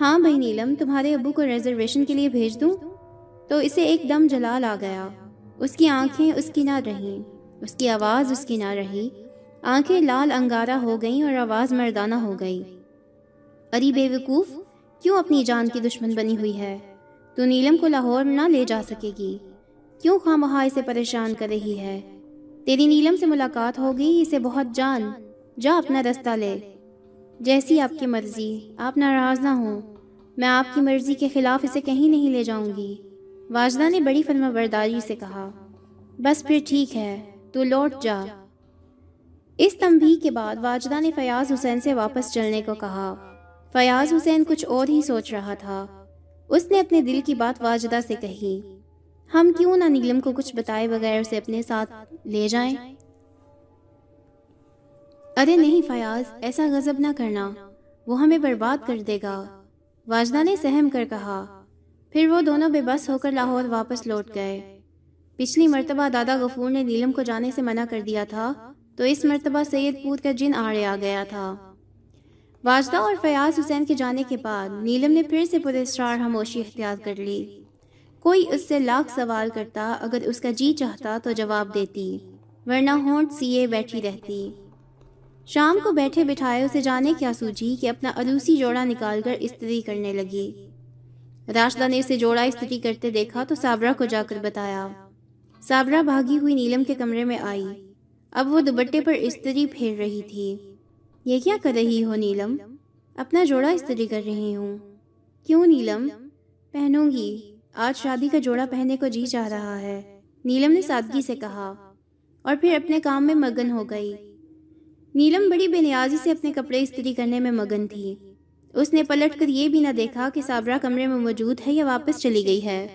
ہاں بھائی نیلم تمہارے ابو کو ریزرویشن کے لیے بھیج دوں، تو اسے ایک دم جلال آ گیا۔ اس کی آنکھیں اس کی نہ رہیں، اس کی آواز اس کی نہ رہی، آنکھیں لال انگارہ ہو گئیں اور آواز مردانہ ہو گئی۔ اری بے وقوف، کیوں اپنی جان کی دشمن بنی ہوئی ہے؟ تو نیلم کو لاہور نہ لے جا سکے گی، کیوں خامخواہ اسے پریشان کر رہی ہے؟ تیری نیلم سے ملاقات ہوگی، اسے بہت جان، جا اپنا رستہ لے، جیسی آپ کی مرضی، آپ ناراض نہ ہوں، میں آپ کی مرضی کے خلاف اسے کہیں نہیں لے جاؤں گی، واجدہ نے بڑی فرما برداری سے کہا۔ بس پھر ٹھیک ہے، تو لوٹ جا۔ اس تنبیہ کے بعد واجدہ نے فیاض حسین سے واپس چلنے کو کہا۔ فیاض حسین کچھ اور ہی سوچ رہا تھا۔ اس نے اپنے دل کی بات واجدہ سے کہی، ہم کیوں نہ نیلم کو کچھ بتائے بغیر اسے اپنے ساتھ لے جائیں؟ ارے نہیں فیاض، ایسا غضب نہ کرنا، وہ ہمیں برباد کر دے گا، واجدہ نے سہم کر کہا۔ پھر وہ دونوں بے بس ہو کر لاہور واپس لوٹ گئے۔ پچھلی مرتبہ دادا غفور نے نیلم کو جانے سے منع کر دیا تھا تو اس مرتبہ سید پوت کا جن آڑے آ گیا تھا۔ واجدہ اور فیاض حسین کے جانے کے بعد نیلم نے پھر سے پراسرار خاموشی اختیار کر لی۔ کوئی اس سے 1,00,000 سوال کرتا، اگر اس کا جی چاہتا تو جواب دیتی، ورنہ ہونٹ سیے بیٹھی رہتی۔ شام کو بیٹھے بٹھائے اسے جانے کیا سوجھی کہ اپنا عروسی جوڑا نکال کر استری کرنے لگی۔ راشدہ نے اسے جوڑا استری کرتے دیکھا تو صابرہ کو جا کر بتایا۔ صابرہ بھاگی ہوئی نیلم کے کمرے میں آئی، اب وہ دوپٹے پر استری پھیر رہی تھی۔ یہ کیا کر رہی ہو نیلم؟ اپنا جوڑا استری کر رہی ہوں۔ کیوں نیلم؟ پہنوں گی، آج شادی کا جوڑا پہننے کو جی چاہ رہا ہے، نیلم نے سادگی سے کہا اور پھر اپنے کام میں مگن ہو گئی۔ نیلم بڑی بے نیازی سے اپنے کپڑے استری کرنے میں مگن تھی۔ اس نے پلٹ کر یہ بھی نہ دیکھا کہ صابرہ کمرے میں موجود ہے یا واپس چلی گئی ہے۔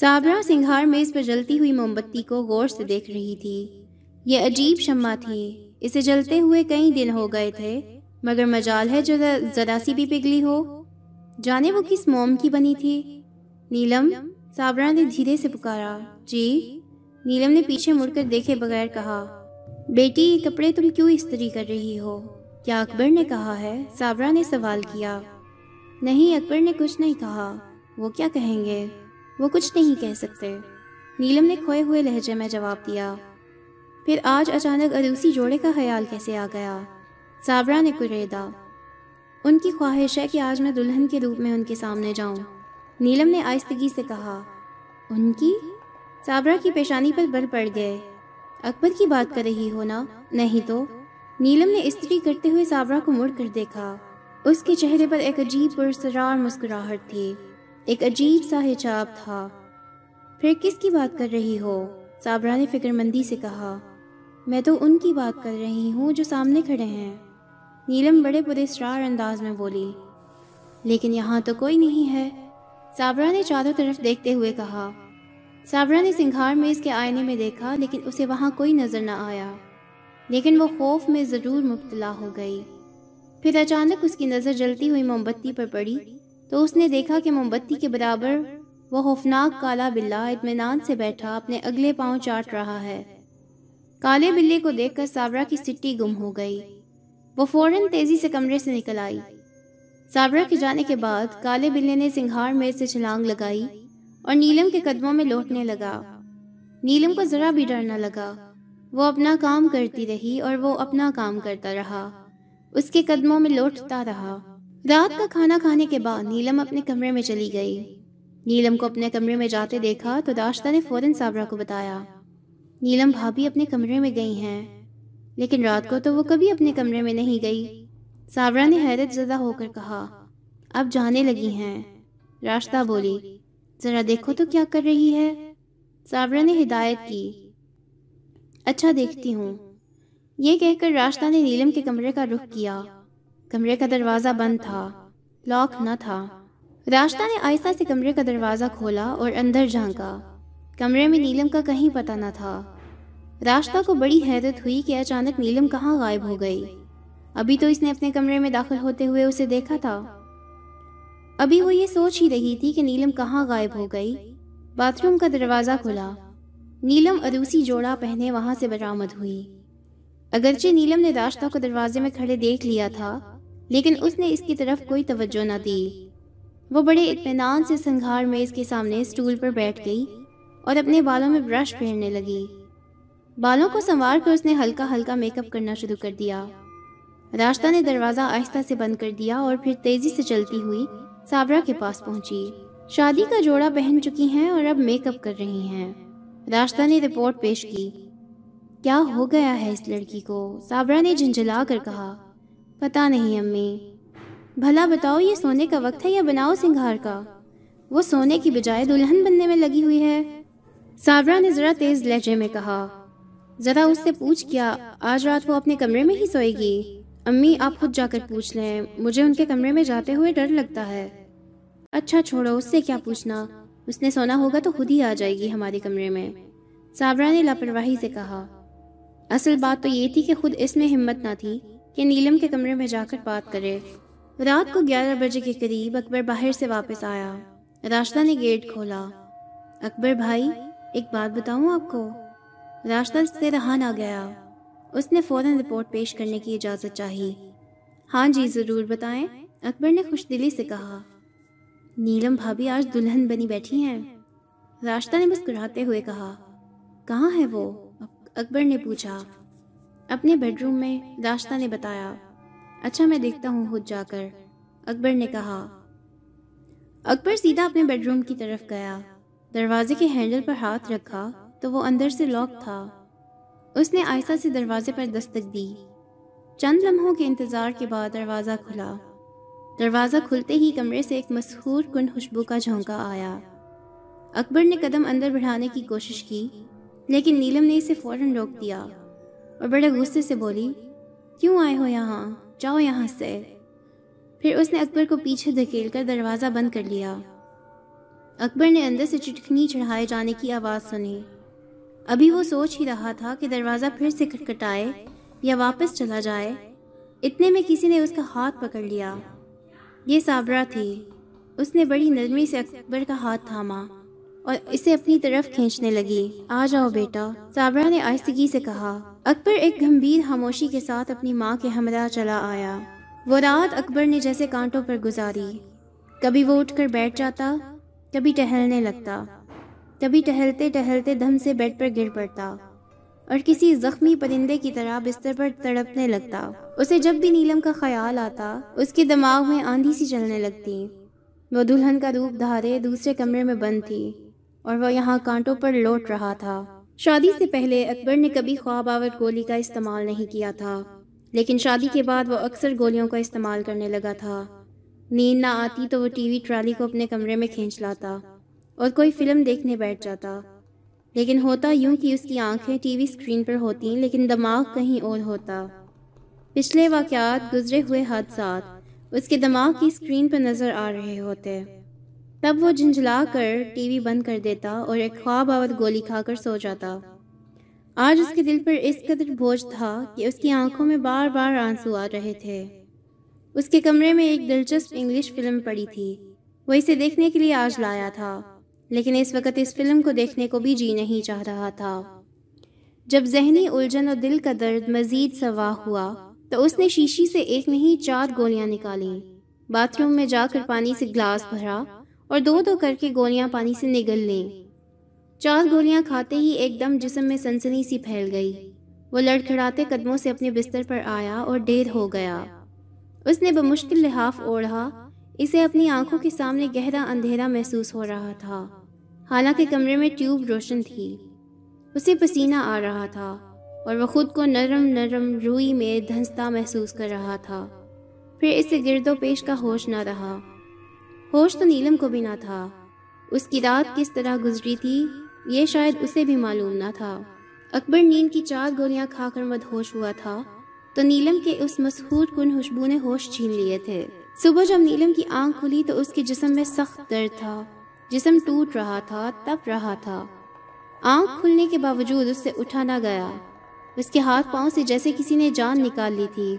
صابرہ سنگھار میز پر جلتی ہوئی موم بتی کو غور سے دیکھ رہی تھی۔ یہ عجیب شمع تھی، اسے جلتے ہوئے کئی دن ہو گئے تھے، مگر مجال ہے جو ذرا سی بھی پگھلی ہو۔ جانے وہ کس موم کی بنی تھی۔ نیلم، صابرہ نے دھیرے سے پکارا۔ جی؟ نیلم نے پیچھے مڑ کر دیکھے بغیر کہا، بیٹی یہ کپڑے تم کیوں استری کر رہی ہو؟ کیا اکبر نے کہا ہے؟ صابرہ نے سوال کیا۔ نہیں، اکبر نے کچھ نہیں کہا۔ وہ کیا کہیں گے؟ وہ کچھ نہیں کہہ سکتے، نیلم نے کھوئے ہوئے لہجے میں جواب دیا۔ پھر آج اچانک عروسی جوڑے کا خیال کیسے آ گیا؟ صابرہ نے کریدا۔ ان کی خواہش ہے کہ آج میں دلہن کے روپ میں ان کے سامنے جاؤں، نیلم نے آہستگی سے کہا۔ ان کی؟ صابرہ کی پیشانی پر بل پڑ گئے۔ اکبر کی بات کر رہی ہو نا؟ نہیں تو۔ نیلم نے استری کرتے ہوئے صابرہ کو مڑ کر دیکھا۔ اس کے چہرے پر ایک عجیب پرسرار مسکراہٹ تھی، ایک عجیب سا حجاب تھا۔ پھر کس کی بات کر رہی ہو؟ صابرہ نے فکر مندی سے کہا۔ میں تو ان کی بات کر رہی ہوں جو سامنے کھڑے ہیں، نیلم بڑے پر اسرار انداز میں بولی۔ لیکن یہاں تو کوئی نہیں ہے، صابرہ نے چاروں طرف دیکھتے ہوئے کہا۔ صابرہ نے سنگھار میز کے آئینے میں دیکھا، لیکن اسے وہاں کوئی نظر نہ آیا، لیکن وہ خوف میں ضرور مبتلا ہو گئی۔ پھر اچانک اس کی نظر جلتی ہوئی موم بتی پر پڑی تو اس نے دیکھا کہ موم بتی کے برابر وہ خوفناک کالا بلا اطمینان سے بیٹھا اپنے اگلے پاؤں چاٹ رہا ہے۔ کالے بلے کو دیکھ کر صابرہ کی سٹی گم ہو گئی۔ وہ فوراً تیزی سے کمرے سے نکل آئی۔ صابرہ کے جانے کے بعد کالے بلے نے سنگھار میز سے چھلانگ لگائی اور نیلم کے قدموں میں لوٹنے لگا۔ نیلم کو ذرا بھی ڈر نہ لگا، وہ اپنا کام کرتی رہی اور وہ اپنا کام کرتا رہا، اس کے قدموں میں لوٹتا رہا۔ رات کا کھانا کھانے کے بعد نیلم اپنے کمرے میں چلی گئی۔ نیلم کو اپنے کمرے میں جاتے دیکھا تو راشدہ نے فوراً صابرہ کو بتایا، نیلم بھابھی اپنے کمرے میں گئی ہیں، لیکن رات کو تو وہ کبھی اپنے کمرے میں نہیں گئی۔ صابرہ نے حیرت زدہ ہو کر کہا، اب جانے لگی ہیں۔ راشدہ بولی، ذرا دیکھو تو کیا کر رہی ہے۔ صابرہ نے ہدایت کی، اچھا دیکھتی ہوں۔ یہ کہہ کر راشدہ نے نیلم کے کمرے کا رخ کیا۔ کمرے کا دروازہ بند تھا، لاک نہ تھا۔ راشدہ نے آہستہ سے کمرے کا دروازہ کھولا اور اندر جھانکا۔ کمرے میں نیلم کا کہیں پتہ نہ تھا۔ راشدہ کو بڑی حیرت ہوئی کہ اچانک نیلم کہاں غائب ہو گئی۔ ابھی تو اس نے اپنے کمرے میں داخل ہوتے ہوئے اسے دیکھا تھا۔ ابھی وہ یہ سوچ ہی رہی تھی کہ نیلم کہاں غائب ہو گئی۔ باتھ روم کا دروازہ کھلا، نیلم عروسی جوڑا پہنے وہاں سے برآمد ہوئی۔ اگرچہ نیلم نے راشدہ کو دروازے میں کھڑے دیکھ لیا تھا، لیکن اس نے اس کی طرف کوئی توجہ نہ دی۔ وہ بڑے اطمینان سے سنگھار میز کے سامنے اسٹول پر بیٹھ گئی اور اپنے بالوں میں برش پھیرنے لگی۔ بالوں کو سنوار کر اس نے ہلکا ہلکا میک اپ کرنا شروع کر دیا۔ راشدہ نے دروازہ آہستہ سے بند کر دیا اور پھر تیزی سے چلتی ہوئی صابرہ کے پاس پہنچی۔ شادی کا جوڑا پہن چکی ہیں اور اب میک اپ کر رہی ہیں۔ راشدہ نے رپورٹ پیش کی۔ کیا ہو گیا ہے اس لڑکی کو؟ صابرہ نے جھنجھلا کر کہا۔ پتہ نہیں امی۔ بھلا بتاؤ یہ سونے کا وقت ہے یا بناؤ سنگھار کا؟ وہ سونے کی بجائے دلہن بننے میں لگی ہوئی ہے، صابرہ نے ذرا تیز لہجے میں کہا۔ ذرا اس سے پوچھ، کیا آج رات وہ اپنے کمرے میں ہی سوئے گی؟ امی آپ خود جا کر پوچھ لیں، مجھے ان کے کمرے میں جاتے ہوئے ڈر لگتا ہے۔ اچھا چھوڑو، اس سے کیا پوچھنا، اس نے سونا ہوگا تو خود ہی آ جائے گی ہمارے کمرے میں، صابرہ نے لاپرواہی سے کہا۔ اصل بات تو یہ تھی کہ خود اس میں ہمت نہ تھی کہ نیلم کے کمرے میں جا کر بات کرے۔ رات کو 11 بجے کے قریب اکبر باہر سے واپس آیا۔ راشدہ نے گیٹ کھولا۔ اکبر بھائی ایک بات بتاؤں آپ کو؟ راشدہ سے رہا نہ گیا، اس نے فوراً رپورٹ پیش کرنے کی اجازت چاہی۔ ہاں جی ضرور بتائیں، اکبر نے خوش دلی سے کہا۔ نیلم بھابھی آج دلہن بنی بیٹھی ہیں، راشدہ نے مسکراتے ہوئے کہا۔ کہاں ہے وہ؟ اکبر نے پوچھا۔ اپنے بیڈ روم میں، راشدہ نے بتایا۔ اچھا میں دیکھتا ہوں خود جا کر، اکبر نے کہا۔ اکبر سیدھا اپنے بیڈ روم کی طرف گیا، دروازے کے ہینڈل پر ہاتھ رکھا تو وہ اندر سے لاک تھا۔ اس نے آہستہ سے دروازے پر دستک دی۔ چند لمحوں کے انتظار کے بعد دروازہ کھلا۔ دروازہ کھلتے ہی کمرے سے ایک مسحور کن خوشبو کا جھونکا آیا۔ اکبر نے قدم اندر بڑھانے کی کوشش کی، لیکن نیلم نے اسے فوراً روک دیا اور بڑے غصے سے بولی، کیوں آئے ہو یہاں، جاؤ یہاں سے۔ پھر اس نے اکبر کو پیچھے دھکیل کر دروازہ بند کر لیا۔ اکبر نے اندر سے چٹکنی چڑھائے جانے کی آواز سنی۔ ابھی وہ سوچ ہی رہا تھا کہ دروازہ پھر سے کھٹکھٹائے یا واپس چلا جائے، اتنے میں کسی نے اس کا ہاتھ پکڑ لیا۔ یہ صابرہ تھی۔ اس نے بڑی نرمی سے اکبر کا ہاتھ تھاما اور اسے اپنی طرف کھینچنے لگی۔ آ جاؤ بیٹا، صابرہ نے آہستگی سے کہا۔ اکبر ایک گھمبیر خاموشی کے ساتھ اپنی ماں کے ہمراہ چلا آیا۔ وہ رات اکبر نے جیسے کانٹوں پر گزاری۔ کبھی وہ اٹھ کر بیٹھ جاتا، کبھی ٹہلنے لگتا، کبھی ٹہلتے ٹہلتے دھم سے بیڈ پر گر پڑتا اور کسی زخمی پرندے کی طرح بستر پر تڑپنے لگتا۔ اسے جب بھی نیلم کا خیال آتا، اس کے دماغ میں آندھی سی چلنے لگتی۔ وہ دلہن کا روپ دھارے دوسرے کمرے میں بند تھی اور وہ یہاں کانٹوں پر لوٹ رہا تھا۔ شادی سے پہلے اکبر نے کبھی خواب آور گولی کا استعمال نہیں کیا تھا، لیکن شادی کے بعد وہ اکثر گولیوں کا استعمال کرنے لگا تھا۔ نیند نہ آتی تو وہ ٹی وی ٹرالی کو اپنے کمرے میں کھینچ لاتا اور کوئی فلم دیکھنے بیٹھ جاتا، لیکن ہوتا یوں کہ اس کی آنکھیں ٹی وی اسکرین پر ہوتیں لیکن دماغ کہیں اور ہوتا۔ پچھلے واقعات، گزرے ہوئے حادثات اس کے دماغ کی اسکرین پر نظر آ رہے ہوتے، تب وہ جھنجھلا کر ٹی وی بند کر دیتا اور ایک خواب آور گولی کھا کر سو جاتا۔ آج اس کے دل پر اس قدر بوجھ تھا کہ اس کی آنکھوں میں بار بار آنسو آ رہے تھے۔ اس کے کمرے میں ایک دلچسپ انگلش فلم پڑی تھی، وہ اسے دیکھنے کے لیے آج لایا تھا، لیکن اس وقت اس فلم کو دیکھنے کو بھی جی نہیں چاہ رہا تھا۔ جب ذہنی الجھن اور دل کا درد مزید سوا ہوا تو اس نے شیشی سے ایک نہیں 4 گولیاں نکالیں، باتھ روم میں جا کر پانی سے گلاس بھرا اور 2 کر کے گولیاں پانی سے نگل لیں۔ 4 گولیاں کھاتے ہی ایک دم جسم میں سنسنی سی پھیل گئی۔ وہ لڑکھڑاتے قدموں سے اپنے بستر پر آیا اور دیر ہو گیا۔ اس نے بمشکل لحاف اوڑھا، اسے اپنی آنکھوں کے سامنے گہرا اندھیرا محسوس ہو رہا تھا، حالانکہ کمرے میں ٹیوب روشن تھی۔ اسے پسینہ آ رہا تھا اور وہ خود کو نرم نرم روئی میں دھنستا محسوس کر رہا تھا۔ پھر اسے گرد و پیش کا ہوش نہ رہا۔ ہوش تو نیلم کو بھی نہ تھا، اس کی رات کس طرح گزری تھی یہ شاید اسے بھی معلوم نہ تھا۔ اکبر نیند کی 4 گولیاں کھا کر مدہوش ہوا تھا تو نیلم کے اس مسحور کن خوشبو نے ہوش چھین لیے تھے۔ صبح جب نیلم کی آنکھ کھلی تو اس کے جسم میں سخت درد تھا، جسم ٹوٹ رہا تھا، تپ رہا تھا۔ آنکھ کھلنے کے باوجود اس سے اٹھا نہ گیا۔ اس کے ہاتھ پاؤں سے جیسے کسی نے جان نکال لی تھی۔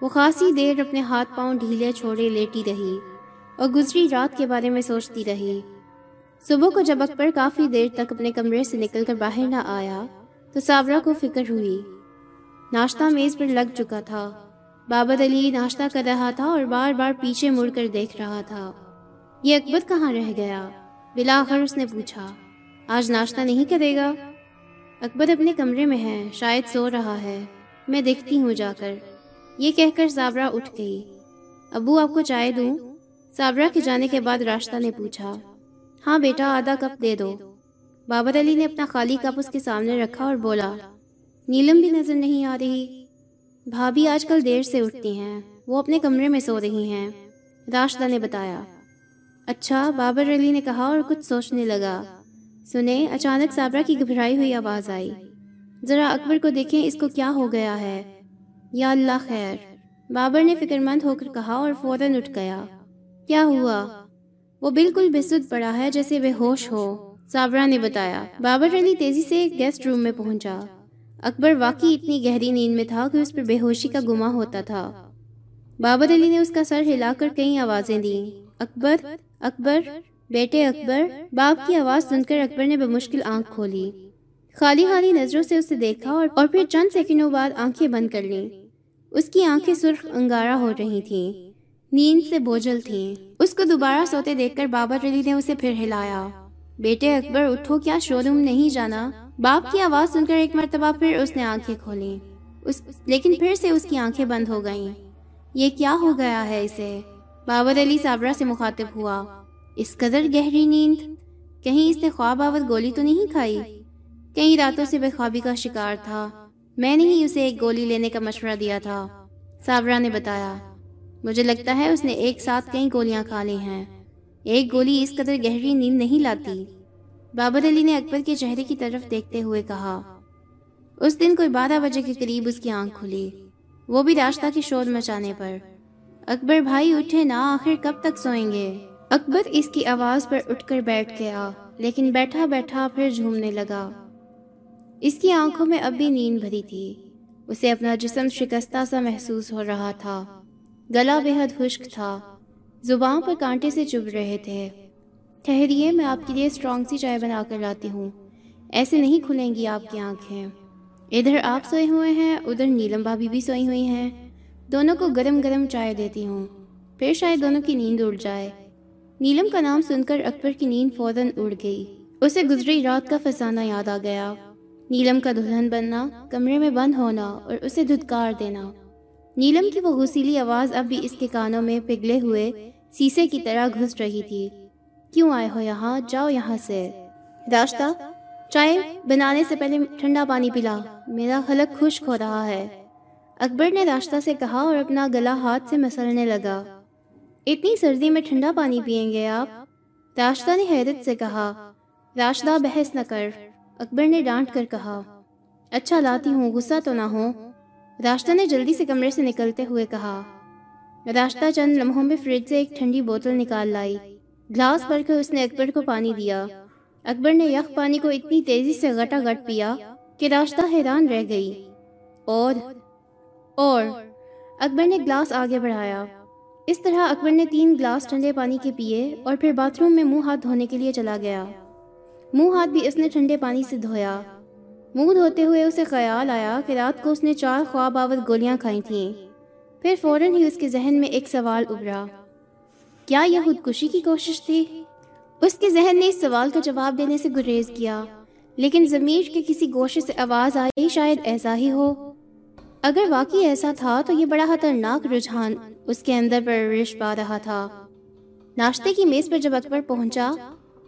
وہ خاصی دیر اپنے ہاتھ پاؤں ڈھیلے چھوڑے لیٹی رہی اور گزری رات کے بارے میں سوچتی رہی۔ صبح کو جب اکبر کافی دیر تک اپنے کمرے سے نکل کر باہر نہ آیا تو صابرہ کو فکر ہوئی۔ ناشتہ میز پر لگ چکا تھا، بابر علی ناشتہ کر رہا تھا اور بار بار پیچھے مڑ کر دیکھ رہا تھا۔ یہ اکبر کہاں رہ گیا؟ بلاخر اس نے پوچھا، آج ناشتہ نہیں کرے گا؟ اکبر اپنے کمرے میں ہے، شاید سو رہا ہے، میں دیکھتی ہوں جا کر۔ یہ کہہ کر صابرہ اٹھ گئی۔ ابو آپ کو چائے دوں؟ صابرہ کے جانے کے بعد راشدہ نے پوچھا۔ ہاں بیٹا، آدھا کپ دے دو۔ بابر علی نے اپنا خالی کپ اس کے سامنے رکھا اور بولا۔ نیلم بھی نظر نہیں آ رہی۔ بھابھی آج کل دیر سے اٹھتی ہیں، وہ اپنے کمرے میں سو رہی ہیں، راشدہ نے بتایا۔ اچھا، بابر علی نے کہا اور کچھ سوچنے لگا۔ سنیں، اچانک صابرہ کی گھبرائی ہوئی آواز آئی۔ ذرا اکبر کو دیکھیں، اس کو کیا ہو گیا ہے؟ یا اللہ خیر، بابر نے فکر مند ہو کر کہا اور فوراً اٹھ گیا۔ کیا ہوا؟ وہ بالکل بے سدھ پڑا ہے، جیسے بے ہوش ہو، صابرہ نے بتایا۔ بابر علی تیزی سے گیسٹ روم میں پہنچا۔ اکبر واقعی اتنی گہری نیند میں تھا کہ اس پر بے ہوشی کا گماں ہوتا تھا۔ بابر علی نے اس کا سر ہلا کر کئی آوازیں دیں۔ اکبر، اکبر، بیٹے اکبر۔ باپ کی آواز سن کر اکبر نے بمشکل آنکھ کھولی، خالی خالی نظروں سے اسے دیکھا اور پھر چند سیکنڈوں بعد آنکھیں بند کر لیں۔ اس کی آنکھیں سرخ انگارہ ہو رہی تھیں، نیند سے بوجھل تھیں۔ اس کو دوبارہ سوتے دیکھ کر بابر علی نے اسے پھر ہلایا۔ بیٹے اکبر اٹھو، کیا شو روم نہیں جانا؟ باپ کی آواز سن کر ایک مرتبہ پھر اس نے آنکھیں کھولیں، لیکن پھر سے اس کی آنکھیں بند ہو گئیں۔ یہ کیا ہو گیا ہے اسے؟ بابر علی صابرہ سے مخاطب ہوا۔ اس قدر گہری نیند، کہیں اس نے خواب آور گولی تو نہیں کھائی؟ کئی راتوں سے بے خوابی کا شکار تھا، میں نے ہی اسے ایک گولی لینے کا مشورہ دیا تھا، صابرہ نے بتایا۔ مجھے لگتا ہے اس نے ایک ساتھ کئی گولیاں کھا لی ہیں، ایک گولی اس قدر گہری نیند نہیں لاتی، بابر علی نے اکبر کے چہرے کی طرف دیکھتے ہوئے کہا۔ اس دن کوئی 12 کے قریب اس کی آنکھ کھلی، وہ بھی راشدہ کے شور مچانے پر۔ اکبر بھائی اٹھے نا، آخر کب تک سوئیں گے؟ اکبر اس کی آواز پر اٹھ کر بیٹھ گیا، لیکن بیٹھا بیٹھا پھر جھومنے لگا۔ اس کی آنکھوں میں اب بھی نیند بھری تھی، اسے اپنا جسم شکستہ سا محسوس ہو رہا تھا، گلا بے حد خشک تھا، زبان پر کانٹے سے چبھ رہے تھے۔ ٹھہریے، میں آپ کے لیے اسٹرانگ سی چائے بنا کر لاتی ہوں، ایسے نہیں کھلیں گی آپ کی آنکھیں۔ ادھر آپ سوئے ہوئے ہیں، ادھر نیلم بھابھی بھی سوئی ہوئی ہیں، دونوں کو گرم گرم چائے دیتی ہوں، پھر شاید دونوں کی نیند اڑ جائے۔ نیلم کا نام سن کر اکبر کی نیند فوراً اڑ گئی، اسے گزری رات کا فسانہ یاد آ گیا، نیلم کا دلہن بننا، کمرے میں بند ہونا اور اسے دھتکار دینا۔ نیلم کی وہ غسیلی آواز اب بھی اس کے کانوں میں پگھلے ہوئے سیسے کی طرح گھس رہی تھی۔ کیوں آئے ہو یہاں، جاؤ یہاں سے۔ داشتہ، چائے بنانے سے پہلے ٹھنڈا پانی پلا، میرا حلق خشک ہو رہا ہے، اکبر نے داشتہ سے کہا اور اپنا گلا ہاتھ سے مسلنے لگا۔ اتنی سردی میں ٹھنڈا پانی پئیں گے آپ؟ راشدہ نے حیرت سے کہا۔ راشدہ، بحث نہ کر، اکبر نے ڈانٹ کر کہا۔ اچھا لاتی ہوں، غصہ تو نہ ہو، راشدہ نے جلدی سے کمرے سے نکلتے ہوئے کہا۔ راشدہ چند لمحوں میں فریج سے ایک ٹھنڈی بوتل نکال لائی، گلاس بھر کر اس نے اکبر کو پانی دیا۔ اکبر نے یخ پانی کو اتنی تیزی سے گھٹا گھٹ پیا کہ راشدہ حیران رہ گئی۔ اور اکبر نے گلاس آگے بڑھایا۔ اس طرح اکبر نے 3 گلاس ٹھنڈے پانی کے پیے اور پھر باتھ روم میں منہ ہاتھ دھونے کے لیے چلا گیا۔ منہ ہاتھ بھی اس نے ٹھنڈے پانی سے دھویا۔ منہ دھوتے ہوئے اسے خیال آیا کہ رات کو اس نے 4 خواب آور گولیاں کھائی تھیں۔ پھر فوراً ہی اس کے ذہن میں ایک سوال ابھرا، کیا یہ خودکشی کی کوشش تھی؟ اس کے ذہن نے اس سوال کا جواب دینے سے گریز کیا، لیکن ضمیر کے کسی گوشے سے آواز آئی، شاید ایسا ہی ہو۔ اگر واقعی ایسا تھا تو یہ بڑا خطرناک رجحان اس کے اندر پرورش پا رہا تھا۔ ناشتے کی میز پر جب اکبر پہنچا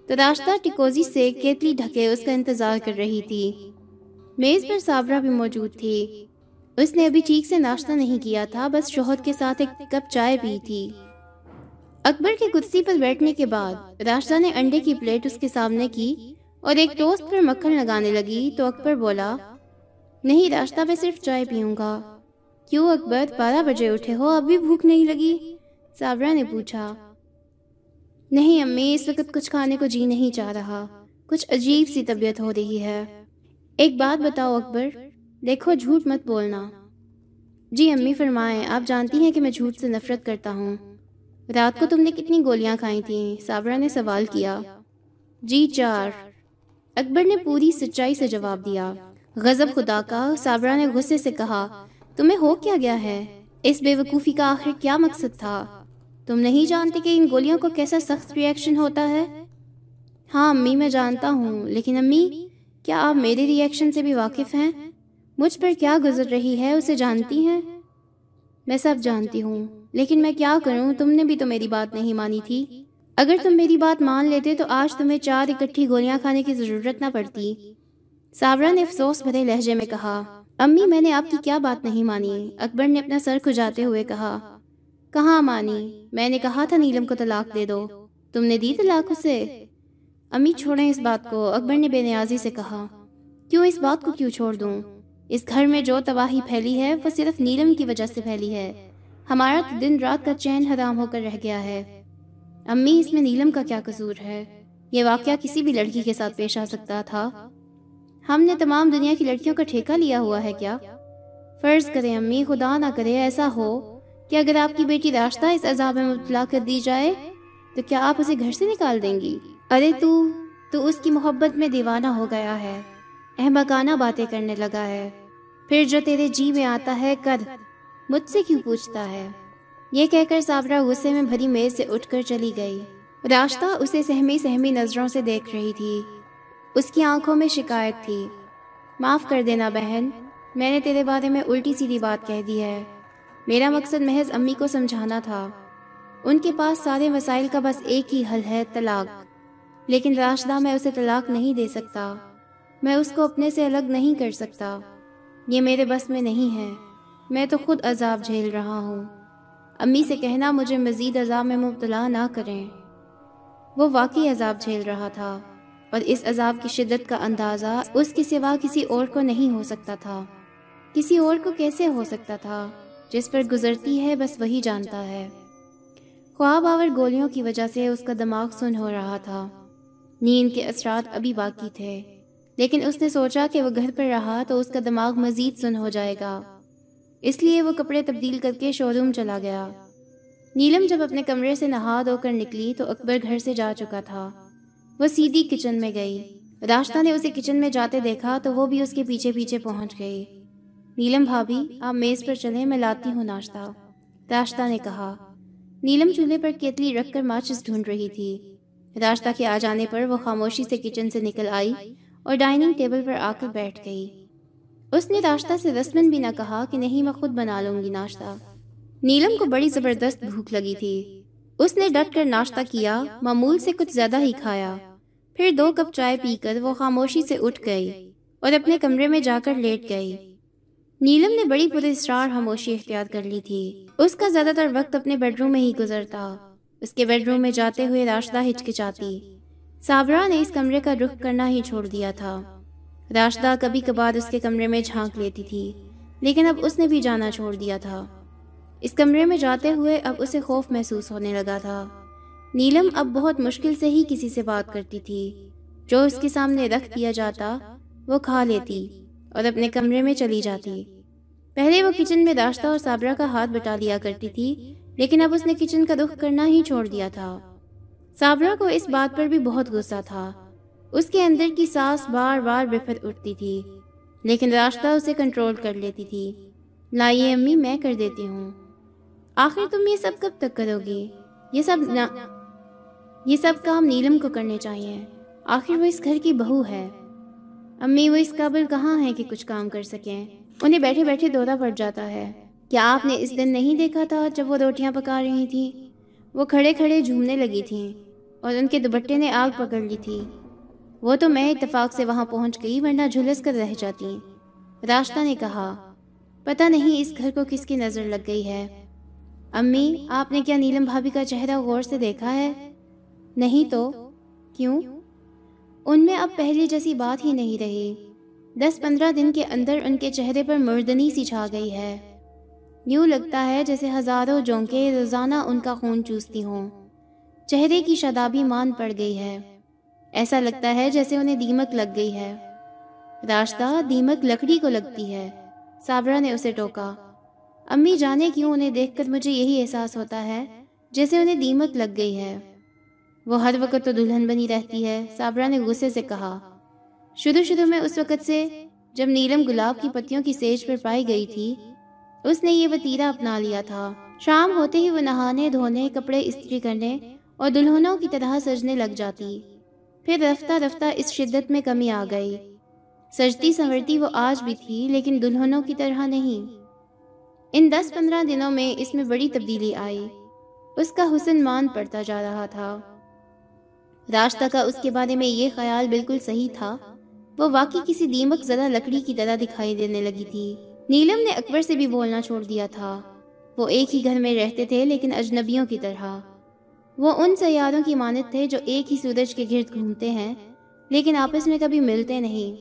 تو راشدہ ٹکوزی سے کیتلی ڈھکے اس کا انتظار کر رہی تھی۔ میز پر صابرہ بھی موجود تھی، اس نے ابھی ٹھیک سے ناشتہ نہیں کیا تھا، بس شوہر کے ساتھ 1 کپ چائے پی تھی۔ اکبر کے کرسی پر بیٹھنے کے بعد راشدہ نے انڈے کی پلیٹ اس کے سامنے کی اور ایک ٹوسٹ پر مکھن لگانے لگی تو اکبر بولا، نہیں راشدہ، میں صرف چائے پیوں گا۔ کیوں اکبر، 12 بجے اٹھے ہو، اب بھی بھوک نہیں لگی؟ صابرہ نے پوچھا۔ نہیں امی، اس وقت کچھ کھانے کو جی نہیں چاہ رہا، کچھ عجیب سی طبیعت ہو رہی ہے۔ ایک بات بتاؤ اکبر، دیکھو جھوٹ مت بولنا۔ جی امی فرمائیں، آپ جانتی ہیں کہ میں جھوٹ سے نفرت کرتا ہوں۔ رات کو تم نے کتنی گولیاں کھائی تھیں؟ صابرہ نے سوال کیا۔ جی 4، اکبر نے پوری سچائی سے جواب دیا۔ غضب خدا کا، صابرہ نے غصے سے کہا، تمہیں ہو کیا گیا ہے؟ اس بے وقوفی کا آخر کیا مقصد تھا؟ تم نہیں جانتے کہ ان گولیوں کو کیسا سخت ری ایکشن ہوتا ہے؟ ہاں امی، میں جانتا ہوں، لیکن امی کیا آپ میرے ری ایکشن سے بھی واقف ہیں؟ مجھ پر کیا گزر رہی ہے اسے جانتی ہیں؟ میں سب جانتی ہوں، لیکن میں کیا کروں، تم نے بھی تو میری بات نہیں مانی تھی۔ اگر تم میری بات مان لیتے تو آج تمہیں 4 اکٹھی گولیاں کھانے کی ضرورت نہ پڑتی۔ صابرہ نے افسوس بھرے لہجے میں کہا۔ امی میں نے آپ کی کیا بات نہیں مانی؟ اکبر نے اپنا سر کھجاتے ہوئے کہا۔ کہاں مانی؟ میں نے کہا تھا نیلم کو طلاق دے دو، تم نے دی طلاق اسے؟ امی چھوڑیں اس بات کو، اکبر نے بے نیازی سے کہا۔ کیوں، اس بات کو کیوں چھوڑ دوں؟ اس گھر میں جو تباہی پھیلی ہے وہ صرف نیلم کی وجہ سے پھیلی ہے، ہمارا تو دن رات کا چین حرام ہو کر رہ گیا ہے۔ امی اس میں نیلم کا کیا قصور ہے؟ یہ واقعہ کسی بھی لڑکی کے ساتھ پیش آ سکتا تھا۔ ہم نے تمام دنیا کی لڑکیوں کا ٹھیکہ لیا ہوا ہے کیا؟ فرض کریں امی، خدا نہ کرے ایسا ہو کہ اگر آپ کی بیٹی راشدہ اس عذاب میں مبتلا کر دی جائے تو کیا آپ اسے گھر سے نکال دیں گی؟ ارے تو اس کی محبت میں دیوانہ ہو گیا ہے، احمقانہ باتیں کرنے لگا ہے، پھر جو تیرے جی میں آتا ہے کر، مجھ سے کیوں پوچھتا ہے؟ یہ کہہ کر صابرہ غصے میں بھری میز سے اٹھ کر چلی گئی۔ راشدہ اسے سہمی سہمی نظروں سے دیکھ رہی تھی، اس کی آنکھوں میں شکایت تھی۔ معاف کر دینا بہن، میں نے تیرے بارے میں الٹی سیدھی بات کہہ دی ہے، میرا مقصد محض امی کو سمجھانا تھا، ان کے پاس سارے مسائل کا بس ایک ہی حل ہے، طلاق۔ لیکن راشدہ، میں اسے طلاق نہیں دے سکتا، میں اس کو اپنے سے الگ نہیں کر سکتا، یہ میرے بس میں نہیں ہے، میں تو خود عذاب جھیل رہا ہوں، امی سے کہنا مجھے مزید عذاب میں مبتلا نہ کریں۔ وہ واقعی عذاب جھیل رہا تھا اور اس عذاب کی شدت کا اندازہ اس کے سوا کسی اور کو نہیں ہو سکتا تھا۔ کسی اور کو کیسے ہو سکتا تھا؟ جس پر گزرتی ہے بس وہی جانتا ہے۔ خواب آور گولیوں کی وجہ سے اس کا دماغ سن ہو رہا تھا۔ نیند کے اثرات ابھی باقی تھے، لیکن اس نے سوچا کہ وہ گھر پر رہا تو اس کا دماغ مزید سن ہو جائے گا، اس لیے وہ کپڑے تبدیل کر کے شو روم چلا گیا۔ نیلم جب اپنے کمرے سے نہا دھو کر نکلی تو اکبر گھر سے جا چکا تھا۔ وہ سیدھی کچن میں گئی، راشدہ نے اسے کچن میں جاتے دیکھا تو وہ بھی اس کے پیچھے پیچھے پہنچ گئی۔ نیلم بھابھی آپ میز پر چلیں، میں لاتی ہوں ناشتہ، راشدہ نے کہا۔ نیلم چولہے پر کیتلی رکھ کر ماچس ڈھونڈ رہی تھی۔ راشدہ کے آ جانے پر وہ خاموشی سے کچن سے نکل آئی اور ڈائننگ ٹیبل پر آ کر بیٹھ گئی۔ اس نے راشدہ سے رسماً بھی نہ کہا کہ نہیں میں خود بنا لوں گی ناشتہ۔ نیلم کو بڑی زبردست بھوک لگی تھی۔ اس نے ڈٹ کر ناشتہ کیا، معمول سے کچھ زیادہ ہی کھایا، پھر 2 کپ چائے پی کر وہ خاموشی سے اٹھ گئی اور اپنے کمرے میں جا کر لیٹ گئی۔ نیلم نے بڑی پراسرار خاموشی اختیار کر لی تھی۔ اس کا زیادہ تر وقت اپنے بیڈ روم میں ہی گزرتا۔ اس کے بیڈ روم میں جاتے ہوئے راشدہ ہچکچاتی، صابرہ نے اس کمرے کا رخ کرنا ہی چھوڑ دیا تھا۔ راشدہ کبھی کبھار اس کے کمرے میں جھانک لیتی تھی، لیکن اب اس نے بھی جانا چھوڑ دیا تھا۔ اس کمرے میں جاتے ہوئے اب اسے خوف محسوس ہونے لگا تھا۔ نیلم اب بہت مشکل سے ہی کسی سے بات کرتی تھی، جو اس کے سامنے رکھ دیا جاتا وہ کھا لیتی اور اپنے کمرے میں چلی جاتی۔ پہلے وہ کچن میں راشدہ اور صابرہ کا ہاتھ بٹا لیا کرتی تھی، لیکن اب اس نے کچن کا رخ کرنا ہی چھوڑ دیا تھا۔ صابرہ کو اس بات پر بھی بہت غصہ تھا، اس کے اندر کی سانس بار بار بپھر اٹھتی تھی، لیکن راشدہ اسے کنٹرول کر لیتی تھی۔ لائیے امی میں کر دیتی ہوں، آخر تم یہ سب کب تک کرو گی، یہ سب کام نیلم کو کرنے چاہیے، آخر وہ اس گھر کی بہو ہے۔ امی وہ اس قابل کہاں ہیں کہ کچھ کام کر سکیں، انہیں بیٹھے بیٹھے دورہ پڑ جاتا ہے۔ کیا آپ نے اس دن نہیں دیکھا تھا جب وہ روٹیاں پکا رہی تھیں، وہ کھڑے کھڑے جھومنے لگی تھیں اور ان کے دوپٹے نے آگ پکڑ لی تھی۔ وہ تو میں اتفاق سے وہاں پہنچ گئی، ورنہ جھلس کر رہ جاتی، راشدہ نے کہا۔ پتہ نہیں اس گھر کو کس کی نظر لگ گئی ہے۔ امی آپ نے کیا نیلم بھابھی کا چہرہ غور سے دیکھا ہے؟ نہیں تو کیوں؟ ان میں اب پہلے جیسی بات ہی نہیں رہی، 10-15 دن کے اندر ان کے چہرے پر مردنی سی چھا گئی ہے، یوں لگتا ہے جیسے ہزاروں جھونکے روزانہ ان کا خون چوستی ہوں۔ چہرے کی شادابی مان پڑ گئی ہے، ایسا لگتا ہے جیسے انہیں دیمک لگ گئی ہے۔ راشدہ دیمک لکڑی کو لگتی ہے، صابرہ نے اسے ٹوکا۔ امی جانے کیوں انہیں دیکھ کر مجھے یہی احساس ہوتا ہے جیسے انہیں دیمک لگ گئی ہے، وہ ہر وقت تو دلہن بنی رہتی ہے، صابرہ نے غصے سے کہا۔ شروع میں اس وقت سے جب نیلم گلاب کی پتیوں کی سیج پر پائی گئی تھی، اس نے یہ وتیرہ اپنا لیا تھا۔ شام ہوتے ہی وہ نہانے دھونے، کپڑے استری کرنے اور دلہنوں کی طرح سجنے لگ جاتی، پھر رفتہ رفتہ اس شدت میں کمی آ گئی۔ سجتی سنورتی وہ آج بھی تھی، لیکن دلہنوں کی طرح نہیں۔ ان 10-15 دنوں میں اس میں بڑی تبدیلی آئی، اس کا حسن مان پڑتا جا رہا تھا۔ راشدہ کا اس کے بارے میں یہ خیال بالکل صحیح تھا، وہ واقعی کسی دیمک زدہ لکڑی کی طرح دکھائی دینے لگی تھی۔ نیلم نے اکبر سے بھی بولنا چھوڑ دیا تھا، وہ ایک ہی گھر میں رہتے تھے لیکن اجنبیوں کی طرح۔ وہ ان سیاروں کی مانند تھے جو ایک ہی سورج کے گرد گھومتے ہیں، لیکن آپس میں کبھی ملتے نہیں،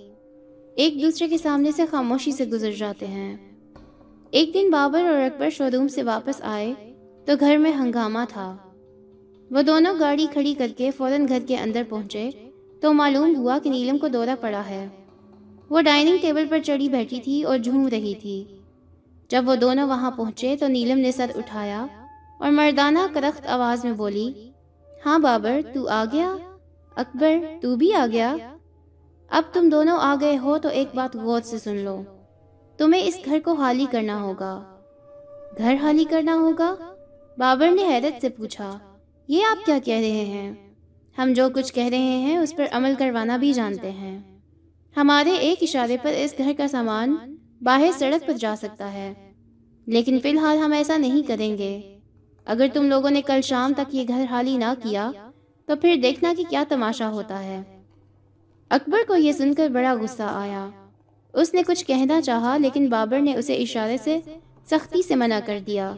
ایک دوسرے کے سامنے سے خاموشی سے گزر جاتے ہیں۔ ایک دن بابر اور اکبر شو روم سے واپس آئے تو گھر میں ہنگامہ تھا۔ وہ دونوں گاڑی کھڑی کر کے فوراً گھر کے اندر پہنچے تو معلوم ہوا کہ نیلم کو دورہ پڑا ہے۔ وہ ڈائننگ ٹیبل پر چڑی بیٹھی تھی اور جھوم رہی تھی۔ جب وہ دونوں وہاں پہنچے تو نیلم نے سر اٹھایا اور مردانہ کرخت آواز میں بولی، ہاں بابر تو آ گیا، اکبر تو بھی آ گیا، اب تم دونوں آ گئے ہو تو ایک بات غور سے سن لو، تمہیں اس گھر کو خالی کرنا ہوگا۔ گھر خالی کرنا ہوگا؟ بابر نے حیرت سے پوچھا، یہ آپ کیا کہہ رہے ہیں؟ ہم جو کچھ کہہ رہے ہیں اس پر عمل کروانا بھی جانتے ہیں، ہمارے ایک اشارے پر اس گھر کا سامان باہر سڑک پر جا سکتا ہے، لیکن فی الحال ہم ایسا نہیں کریں گے۔ اگر تم لوگوں نے کل شام تک یہ گھر خالی نہ کیا تو پھر دیکھنا کہ کیا تماشا ہوتا ہے۔ اکبر کو یہ سن کر بڑا غصہ آیا، اس نے کچھ کہنا چاہا لیکن بابر نے اسے اشارے سے سختی سے منع کر دیا۔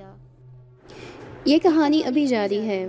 یہ کہانی ابھی جاری ہے۔